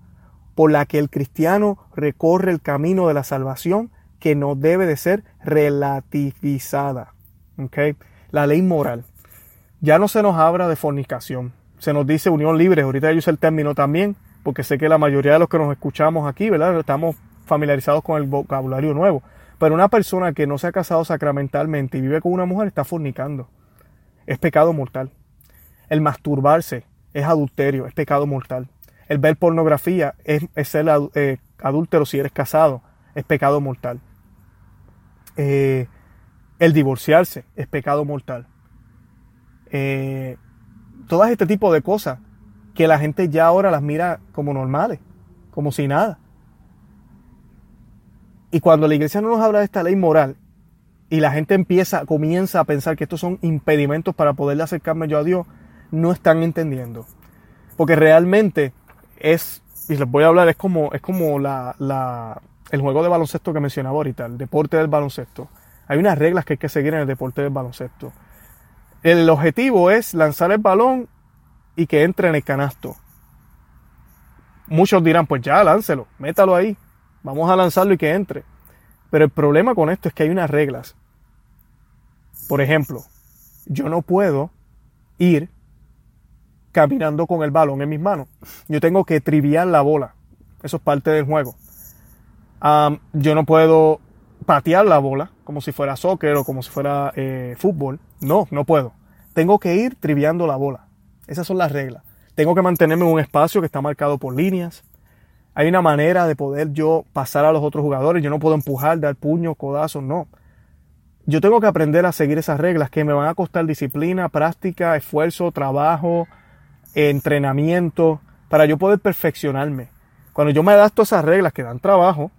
por la que el cristiano recorre el camino de la salvación que no debe de ser relativizada. ¿Okay? La ley moral. Ya no se nos habla de fornicación, se nos dice unión libre. Ahorita yo usé el término también, porque sé que la mayoría de los que nos escuchamos aquí, ¿verdad?, estamos familiarizados con el vocabulario nuevo, pero una persona que no se ha casado sacramentalmente y vive con una mujer está fornicando. Es pecado mortal. El masturbarse es adulterio, es pecado mortal. El ver pornografía es, es ser eh, adúltero si eres casado, es pecado mortal. Eh, el divorciarse es pecado mortal. Eh, todo este tipo de cosas que la gente ya ahora las mira como normales, como si nada. Y cuando la iglesia no nos habla de esta ley moral y la gente empieza, comienza a pensar que estos son impedimentos para poderle acercarme yo a Dios, no están entendiendo. Porque realmente es, y les voy a hablar, es como, es como la, la, el juego de baloncesto que mencionaba ahorita, el deporte del baloncesto. Hay unas reglas que hay que seguir en el deporte del baloncesto. El objetivo es lanzar el balón y que entre en el canasto. Muchos dirán, pues ya, láncelo, métalo ahí. Vamos a lanzarlo y que entre. Pero el problema con esto es que hay unas reglas. Por ejemplo, yo no puedo ir caminando con el balón en mis manos. Yo tengo que triviar la bola. Eso es parte del juego. Um, yo no puedo patear la bola como si fuera soccer o como si fuera eh, fútbol. No, no puedo. Tengo que ir triviando la bola. Esas son las reglas. Tengo que mantenerme en un espacio que está marcado por líneas. Hay una manera de poder yo pasar a los otros jugadores. Yo no puedo empujar, dar puños, codazos, no. Yo tengo que aprender a seguir esas reglas que me van a costar disciplina, práctica, esfuerzo, trabajo, entrenamiento, para yo poder perfeccionarme. Cuando yo me adapto a esas reglas que dan trabajo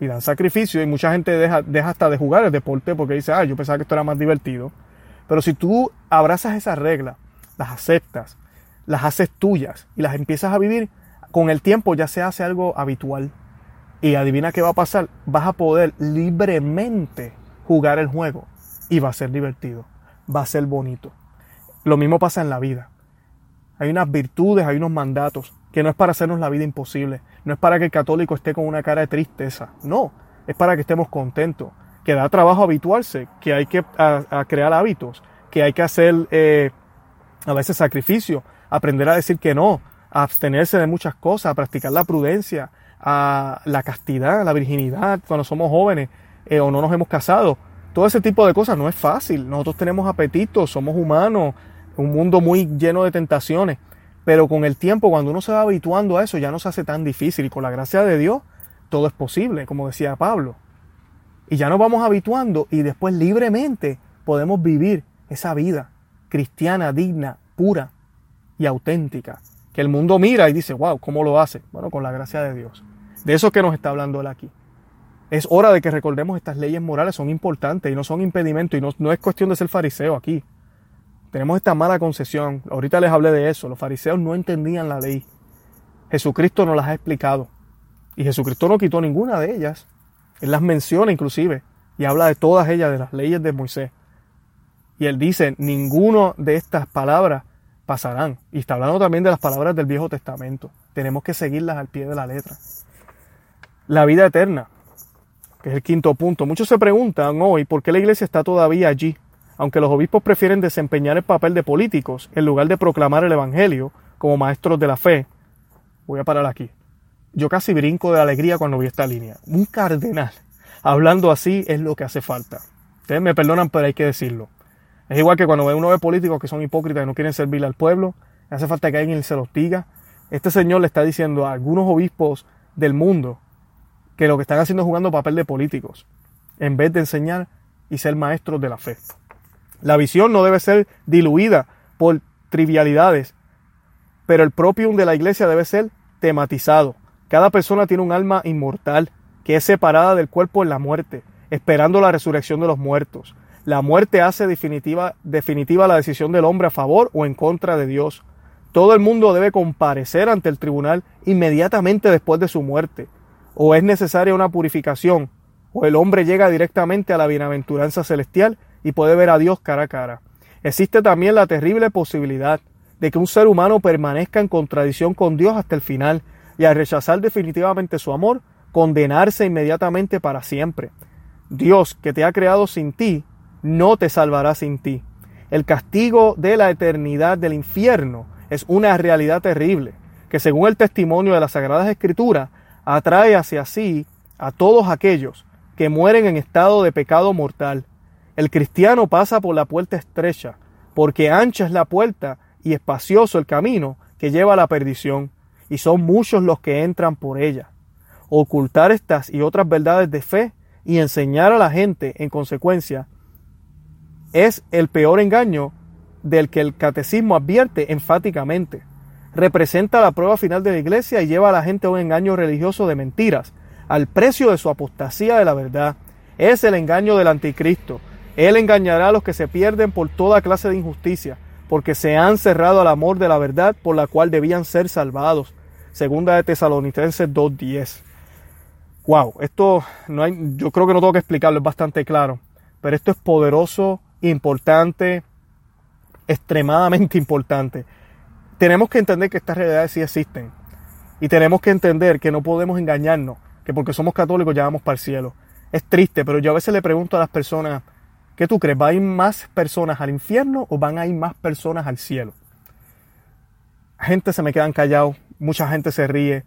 y dan sacrificio, y mucha gente deja, deja hasta de jugar el deporte porque dice, ah, yo pensaba que esto era más divertido. Pero si tú abrazas esas reglas, las aceptas, las haces tuyas y las empiezas a vivir, con el tiempo ya se hace algo habitual. Y adivina qué va a pasar. Vas a poder libremente jugar el juego. Y va a ser divertido. Va a ser bonito. Lo mismo pasa en la vida. Hay unas virtudes, hay unos mandatos. Que no es para hacernos la vida imposible. No es para que el católico esté con una cara de tristeza. No. Es para que estemos contentos. Que da trabajo habituarse. Que hay que a, a crear hábitos. Que hay que hacer eh, a veces sacrificio. Aprender a decir que no. A abstenerse de muchas cosas, a practicar la prudencia, a la castidad, a la virginidad cuando somos jóvenes eh, o no nos hemos casado. Todo ese tipo de cosas no es fácil. Nosotros tenemos apetitos, somos humanos, un mundo muy lleno de tentaciones. Pero con el tiempo, cuando uno se va habituando a eso, ya no se hace tan difícil. Y con la gracia de Dios, todo es posible, como decía Pablo. Y ya nos vamos habituando y después libremente podemos vivir esa vida cristiana, digna, pura y auténtica. Que el mundo mira y dice, wow, ¿cómo lo hace? Bueno, con la gracia de Dios. De eso es que nos está hablando él aquí. Es hora de que recordemos estas leyes morales, son importantes y no son impedimentos. Y no, no es cuestión de ser fariseo aquí. Tenemos esta mala concesión. Ahorita les hablé de eso. Los fariseos no entendían la ley. Jesucristo nos las ha explicado. Y Jesucristo no quitó ninguna de ellas. Él las menciona inclusive. Y habla de todas ellas, de las leyes de Moisés. Y él dice, ninguna de estas palabras pasarán. Y está hablando también de las palabras del Viejo Testamento. Tenemos que seguirlas al pie de la letra. La vida eterna, que es el quinto punto. Muchos se preguntan hoy por qué la iglesia está todavía allí. Aunque los obispos prefieren desempeñar el papel de políticos en lugar de proclamar el evangelio como maestros de la fe. Voy a parar aquí. Yo casi brinco de alegría cuando vi esta línea. Un cardenal hablando así es lo que hace falta. Ustedes me perdonan, pero hay que decirlo. Es igual que cuando uno ve políticos que son hipócritas y no quieren servirle al pueblo, hace falta que alguien se los diga. Este señor le está diciendo a algunos obispos del mundo que lo que están haciendo es jugando papel de políticos, en vez de enseñar y ser maestros de la fe. La visión no debe ser diluida por trivialidades, pero el propium de la iglesia debe ser tematizado. Cada persona tiene un alma inmortal que es separada del cuerpo en la muerte, esperando la resurrección de los muertos. La muerte hace definitiva, definitiva la decisión del hombre a favor o en contra de Dios. Todo el mundo debe comparecer ante el tribunal inmediatamente después de su muerte. O es necesaria una purificación, o el hombre llega directamente a la bienaventuranza celestial y puede ver a Dios cara a cara. Existe también la terrible posibilidad de que un ser humano permanezca en contradicción con Dios hasta el final y, al rechazar definitivamente su amor, condenarse inmediatamente para siempre. Dios, que te ha creado sin ti, no te salvará sin ti. El castigo de la eternidad del infierno es una realidad terrible que, según el testimonio de las Sagradas Escrituras, atrae hacia sí a todos aquellos que mueren en estado de pecado mortal. El cristiano pasa por la puerta estrecha, porque ancha es la puerta y espacioso el camino que lleva a la perdición, y son muchos los que entran por ella. Ocultar estas y otras verdades de fe y enseñar a la gente, en consecuencia, es el peor engaño del que el catecismo advierte enfáticamente. Representa la prueba final de la iglesia y lleva a la gente a un engaño religioso de mentiras, al precio de su apostasía de la verdad. Es el engaño del anticristo. Él engañará a los que se pierden por toda clase de injusticia, porque se han cerrado al amor de la verdad por la cual debían ser salvados. Segunda de Tesalonicenses dos diez. Wow, esto no hay, yo creo que no tengo que explicarlo, es bastante claro. Pero esto es poderoso, importante, extremadamente importante. Tenemos que entender que estas realidades sí existen. Y tenemos que entender que no podemos engañarnos, que porque somos católicos ya vamos para el cielo. Es triste, pero yo a veces le pregunto a las personas, ¿qué tú crees? ¿Van a ir más personas al infierno o van a ir más personas al cielo? Gente se me quedan callados, mucha gente se ríe,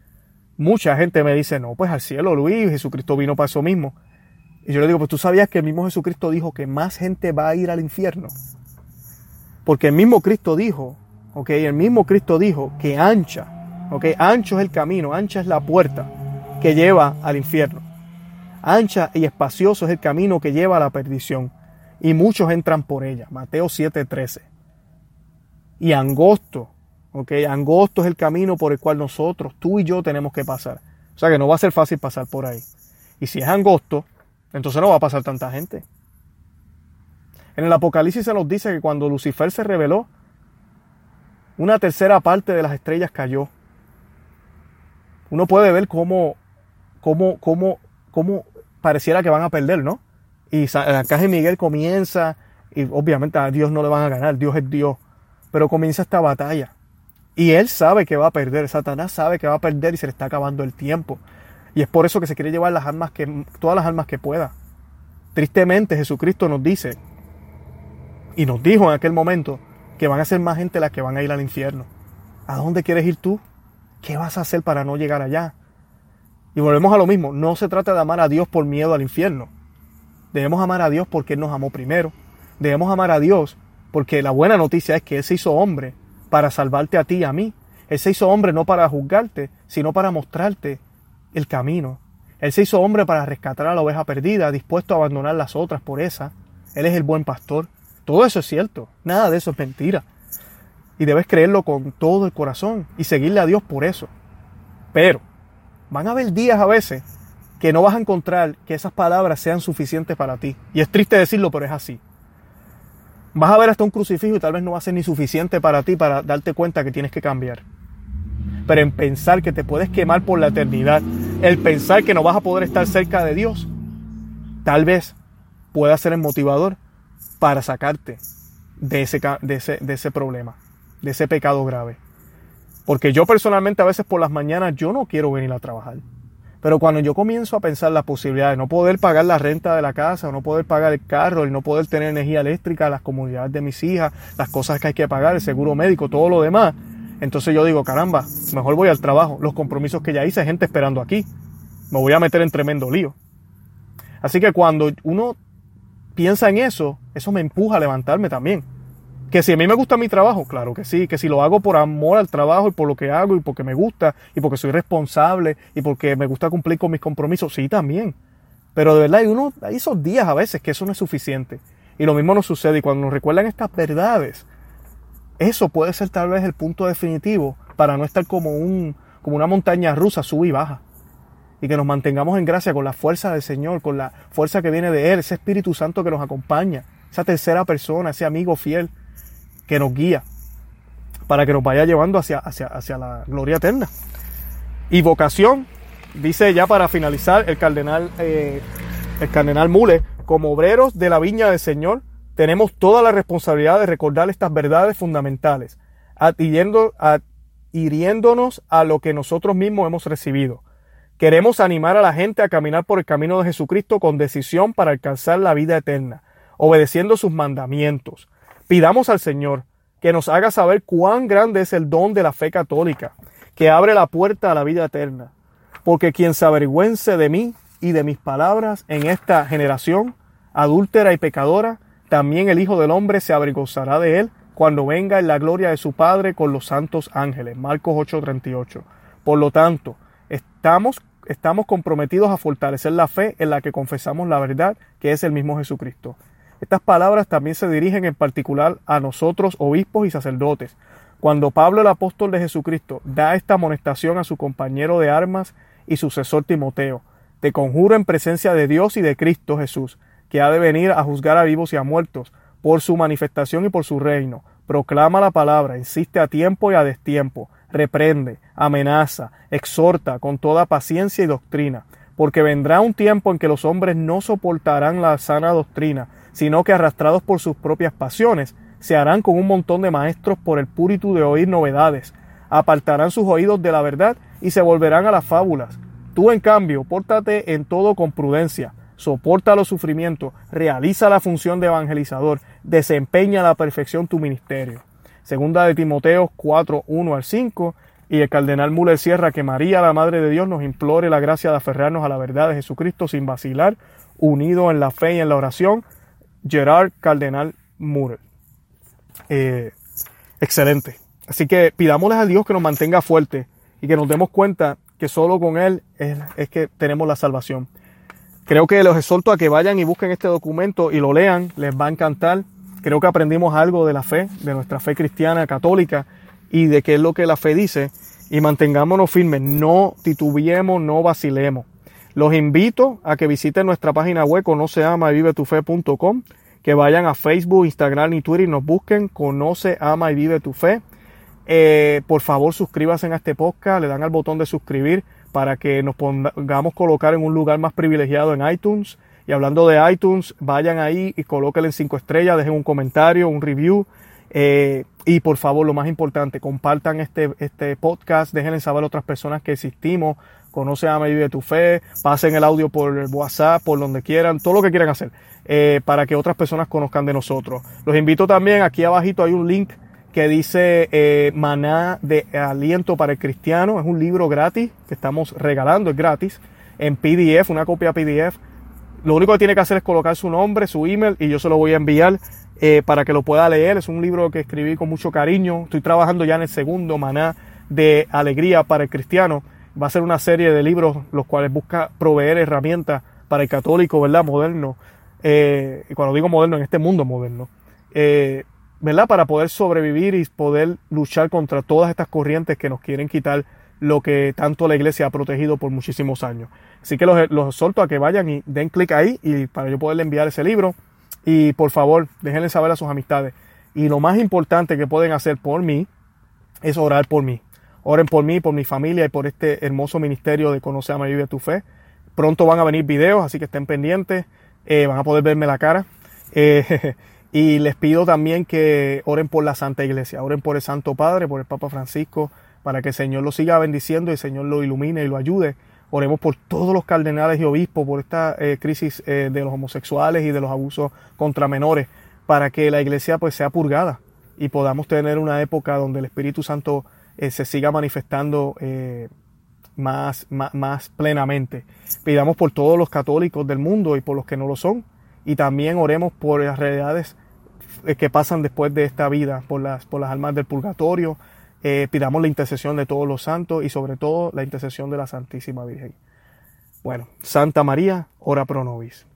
mucha gente me dice, no, pues al cielo, Luis, Jesucristo vino para eso mismo. Y yo le digo, pues tú sabías que el mismo Jesucristo dijo que más gente va a ir al infierno. Porque el mismo Cristo dijo, ok, el mismo Cristo dijo que ancha, ok, ancho es el camino, ancha es la puerta que lleva al infierno. Ancha y espacioso es el camino que lleva a la perdición, y muchos entran por ella. Mateo siete trece. Y angosto, ok, angosto es el camino por el cual nosotros, tú y yo, tenemos que pasar. O sea que no va a ser fácil pasar por ahí. Y si es angosto, entonces no va a pasar tanta gente. En el Apocalipsis se nos dice que cuando Lucifer se rebeló, una tercera parte de las estrellas cayó. Uno puede ver cómo, cómo, cómo, cómo pareciera que van a perder, ¿no? Y el arcángel Miguel comienza, y obviamente a Dios no le van a ganar, Dios es Dios, pero comienza esta batalla. Y él sabe que va a perder, Satanás sabe que va a perder y se le está acabando el tiempo. Y es por eso que se quiere llevar las almas que, todas las almas que pueda. Tristemente, Jesucristo nos dice, y nos dijo en aquel momento, que van a ser más gente las que van a ir al infierno. ¿A dónde quieres ir tú? ¿Qué vas a hacer para no llegar allá? Y volvemos a lo mismo, no se trata de amar a Dios por miedo al infierno. Debemos amar a Dios porque Él nos amó primero. Debemos amar a Dios porque la buena noticia es que Él se hizo hombre para salvarte a ti y a mí. Él se hizo hombre no para juzgarte, sino para mostrarte el camino. Él se hizo hombre para rescatar a la oveja perdida, dispuesto a abandonar las otras por esa. Él es el buen pastor. Todo eso es cierto. Nada de eso es mentira. Y debes creerlo con todo el corazón y seguirle a Dios por eso. Pero van a haber días a veces que no vas a encontrar que esas palabras sean suficientes para ti. Y es triste decirlo, pero es así. Vas a ver hasta un crucifijo y tal vez no va a ser ni suficiente para ti para darte cuenta que tienes que cambiar. Pero en pensar que te puedes quemar por la eternidad, el pensar que no vas a poder estar cerca de Dios, tal vez pueda ser el motivador para sacarte de ese, de ese, de ese problema, de ese pecado grave. Porque yo personalmente a veces por las mañanas yo no quiero venir a trabajar. Pero cuando yo comienzo a pensar la posibilidad de no poder pagar la renta de la casa, o no poder pagar el carro, y no poder tener energía eléctrica, las comodidades de mis hijas, las cosas que hay que pagar, el seguro médico, todo lo demás, entonces yo digo, caramba, mejor voy al trabajo. Los compromisos que ya hice, gente esperando aquí. Me voy a meter en tremendo lío. Así que cuando uno piensa en eso, eso me empuja a levantarme también. Que si a mí me gusta mi trabajo, claro que sí, que si lo hago por amor al trabajo y por lo que hago y porque me gusta y porque soy responsable y porque me gusta cumplir con mis compromisos, sí también. Pero de verdad hay, uno, hay esos días a veces que eso no es suficiente. Y lo mismo nos sucede y cuando nos recuerdan estas verdades, eso puede ser tal vez el punto definitivo para no estar como, un, como una montaña rusa, sube y baja. Y que nos mantengamos en gracia con la fuerza del Señor, con la fuerza que viene de Él, ese Espíritu Santo que nos acompaña, esa tercera persona, ese amigo fiel, que nos guía para que nos vaya llevando hacia, hacia, hacia la gloria eterna. Y vocación, dice ya para finalizar el cardenal, eh, el cardenal Müller, como obreros de la viña del Señor, tenemos toda la responsabilidad de recordar estas verdades fundamentales, adhiriendo, adhiriéndonos a lo que nosotros mismos hemos recibido. Queremos animar a la gente a caminar por el camino de Jesucristo con decisión para alcanzar la vida eterna, obedeciendo sus mandamientos. Pidamos al Señor que nos haga saber cuán grande es el don de la fe católica, que abre la puerta a la vida eterna. Porque quien se avergüence de mí y de mis palabras en esta generación adúltera y pecadora, también el Hijo del Hombre se avergonzará de él cuando venga en la gloria de su Padre con los santos ángeles. Marcos ocho treinta y ocho. Por lo tanto, estamos, estamos comprometidos a fortalecer la fe en la que confesamos la verdad, que es el mismo Jesucristo. Estas palabras también se dirigen en particular a nosotros, obispos y sacerdotes. Cuando Pablo, el apóstol de Jesucristo, da esta amonestación a su compañero de armas y sucesor Timoteo, te conjuro en presencia de Dios y de Cristo Jesús, que ha de venir a juzgar a vivos y a muertos, por su manifestación y por su reino. Proclama la palabra, insiste a tiempo y a destiempo, reprende, amenaza, exhorta con toda paciencia y doctrina. Porque vendrá un tiempo en que los hombres no soportarán la sana doctrina, sino que arrastrados por sus propias pasiones, se harán con un montón de maestros por el púritu de oír novedades. Apartarán sus oídos de la verdad y se volverán a las fábulas. Tú, en cambio, pórtate en todo con prudencia, soporta los sufrimientos, realiza la función de evangelizador, desempeña a la perfección tu ministerio. Segunda de Timoteo cuatro, uno al cinco. Y el cardenal Müller cierra que María, la Madre de Dios, nos implore la gracia de aferrarnos a la verdad de Jesucristo sin vacilar, unido en la fe y en la oración. Gerard Cardenal Müller. Eh, excelente. Así que pidámosles a Dios que nos mantenga fuertes y que nos demos cuenta que solo con Él es, es que tenemos la salvación. Creo que los exhorto a que vayan y busquen este documento y lo lean. Les va a encantar. Creo que aprendimos algo de la fe, de nuestra fe cristiana católica, y de qué es lo que la fe dice, y mantengámonos firmes, no titubeemos, no vacilemos. Los invito a que visiten nuestra página web conoce ama y vive tu fe punto com, que vayan a Facebook, Instagram y Twitter y nos busquen Conoce, Ama y Vive tu Fe. Eh, por favor, suscríbanse a este podcast, le dan al botón de suscribir para que nos pongamos colocar en un lugar más privilegiado en iTunes. Y hablando de iTunes, vayan ahí y colóquenle en cinco estrellas, dejen un comentario, un review. Eh, y por favor, lo más importante, compartan este, este podcast, déjenle saber a otras personas que existimos, Conoce, Ama y Vive tu Fe, pasen el audio por WhatsApp, por donde quieran, todo lo que quieran hacer, eh, para que otras personas conozcan de nosotros. Los invito también, aquí abajito hay un link que dice eh, Maná de Aliento para el Cristiano, es un libro gratis que estamos regalando, es gratis, en P D F, una copia P D F. Lo único que tiene que hacer es colocar su nombre, su email y yo se lo voy a enviar eh, para que lo pueda leer. Es un libro que escribí con mucho cariño. Estoy trabajando ya en el segundo, Maná de Alegría para el Cristiano. Va a ser una serie de libros los cuales busca proveer herramientas para el católico, ¿verdad? Moderno. Eh, y cuando digo moderno, en este mundo moderno. Eh, ¿Verdad? Para poder sobrevivir y poder luchar contra todas estas corrientes que nos quieren quitar lo que tanto la Iglesia ha protegido por muchísimos años. Así que los, los exhorto a que vayan y den clic ahí y para yo poderle enviar ese libro. Y por favor, déjenle saber a sus amistades. Y lo más importante que pueden hacer por mí es orar por mí. Oren por mí, por mi familia y por este hermoso ministerio de Conoce, Ama y Vive tu Fe. Pronto van a venir videos, así que estén pendientes. Eh, van a poder verme la cara. Eh, y les pido también que oren por la Santa Iglesia. Oren por el Santo Padre, por el Papa Francisco, para que el Señor lo siga bendiciendo y el Señor lo ilumine y lo ayude. Oremos por todos los cardenales y obispos, por esta eh, crisis eh, de los homosexuales y de los abusos contra menores, para que la Iglesia pues sea purgada y podamos tener una época donde el Espíritu Santo eh, se siga manifestando eh, más, más, más plenamente. Pidamos por todos los católicos del mundo y por los que no lo son, y también oremos por las realidades que pasan después de esta vida, por las, por las almas del purgatorio. Eh, pidamos la intercesión de todos los santos y sobre todo la intercesión de la Santísima Virgen. Bueno, Santa María, ora pro nobis.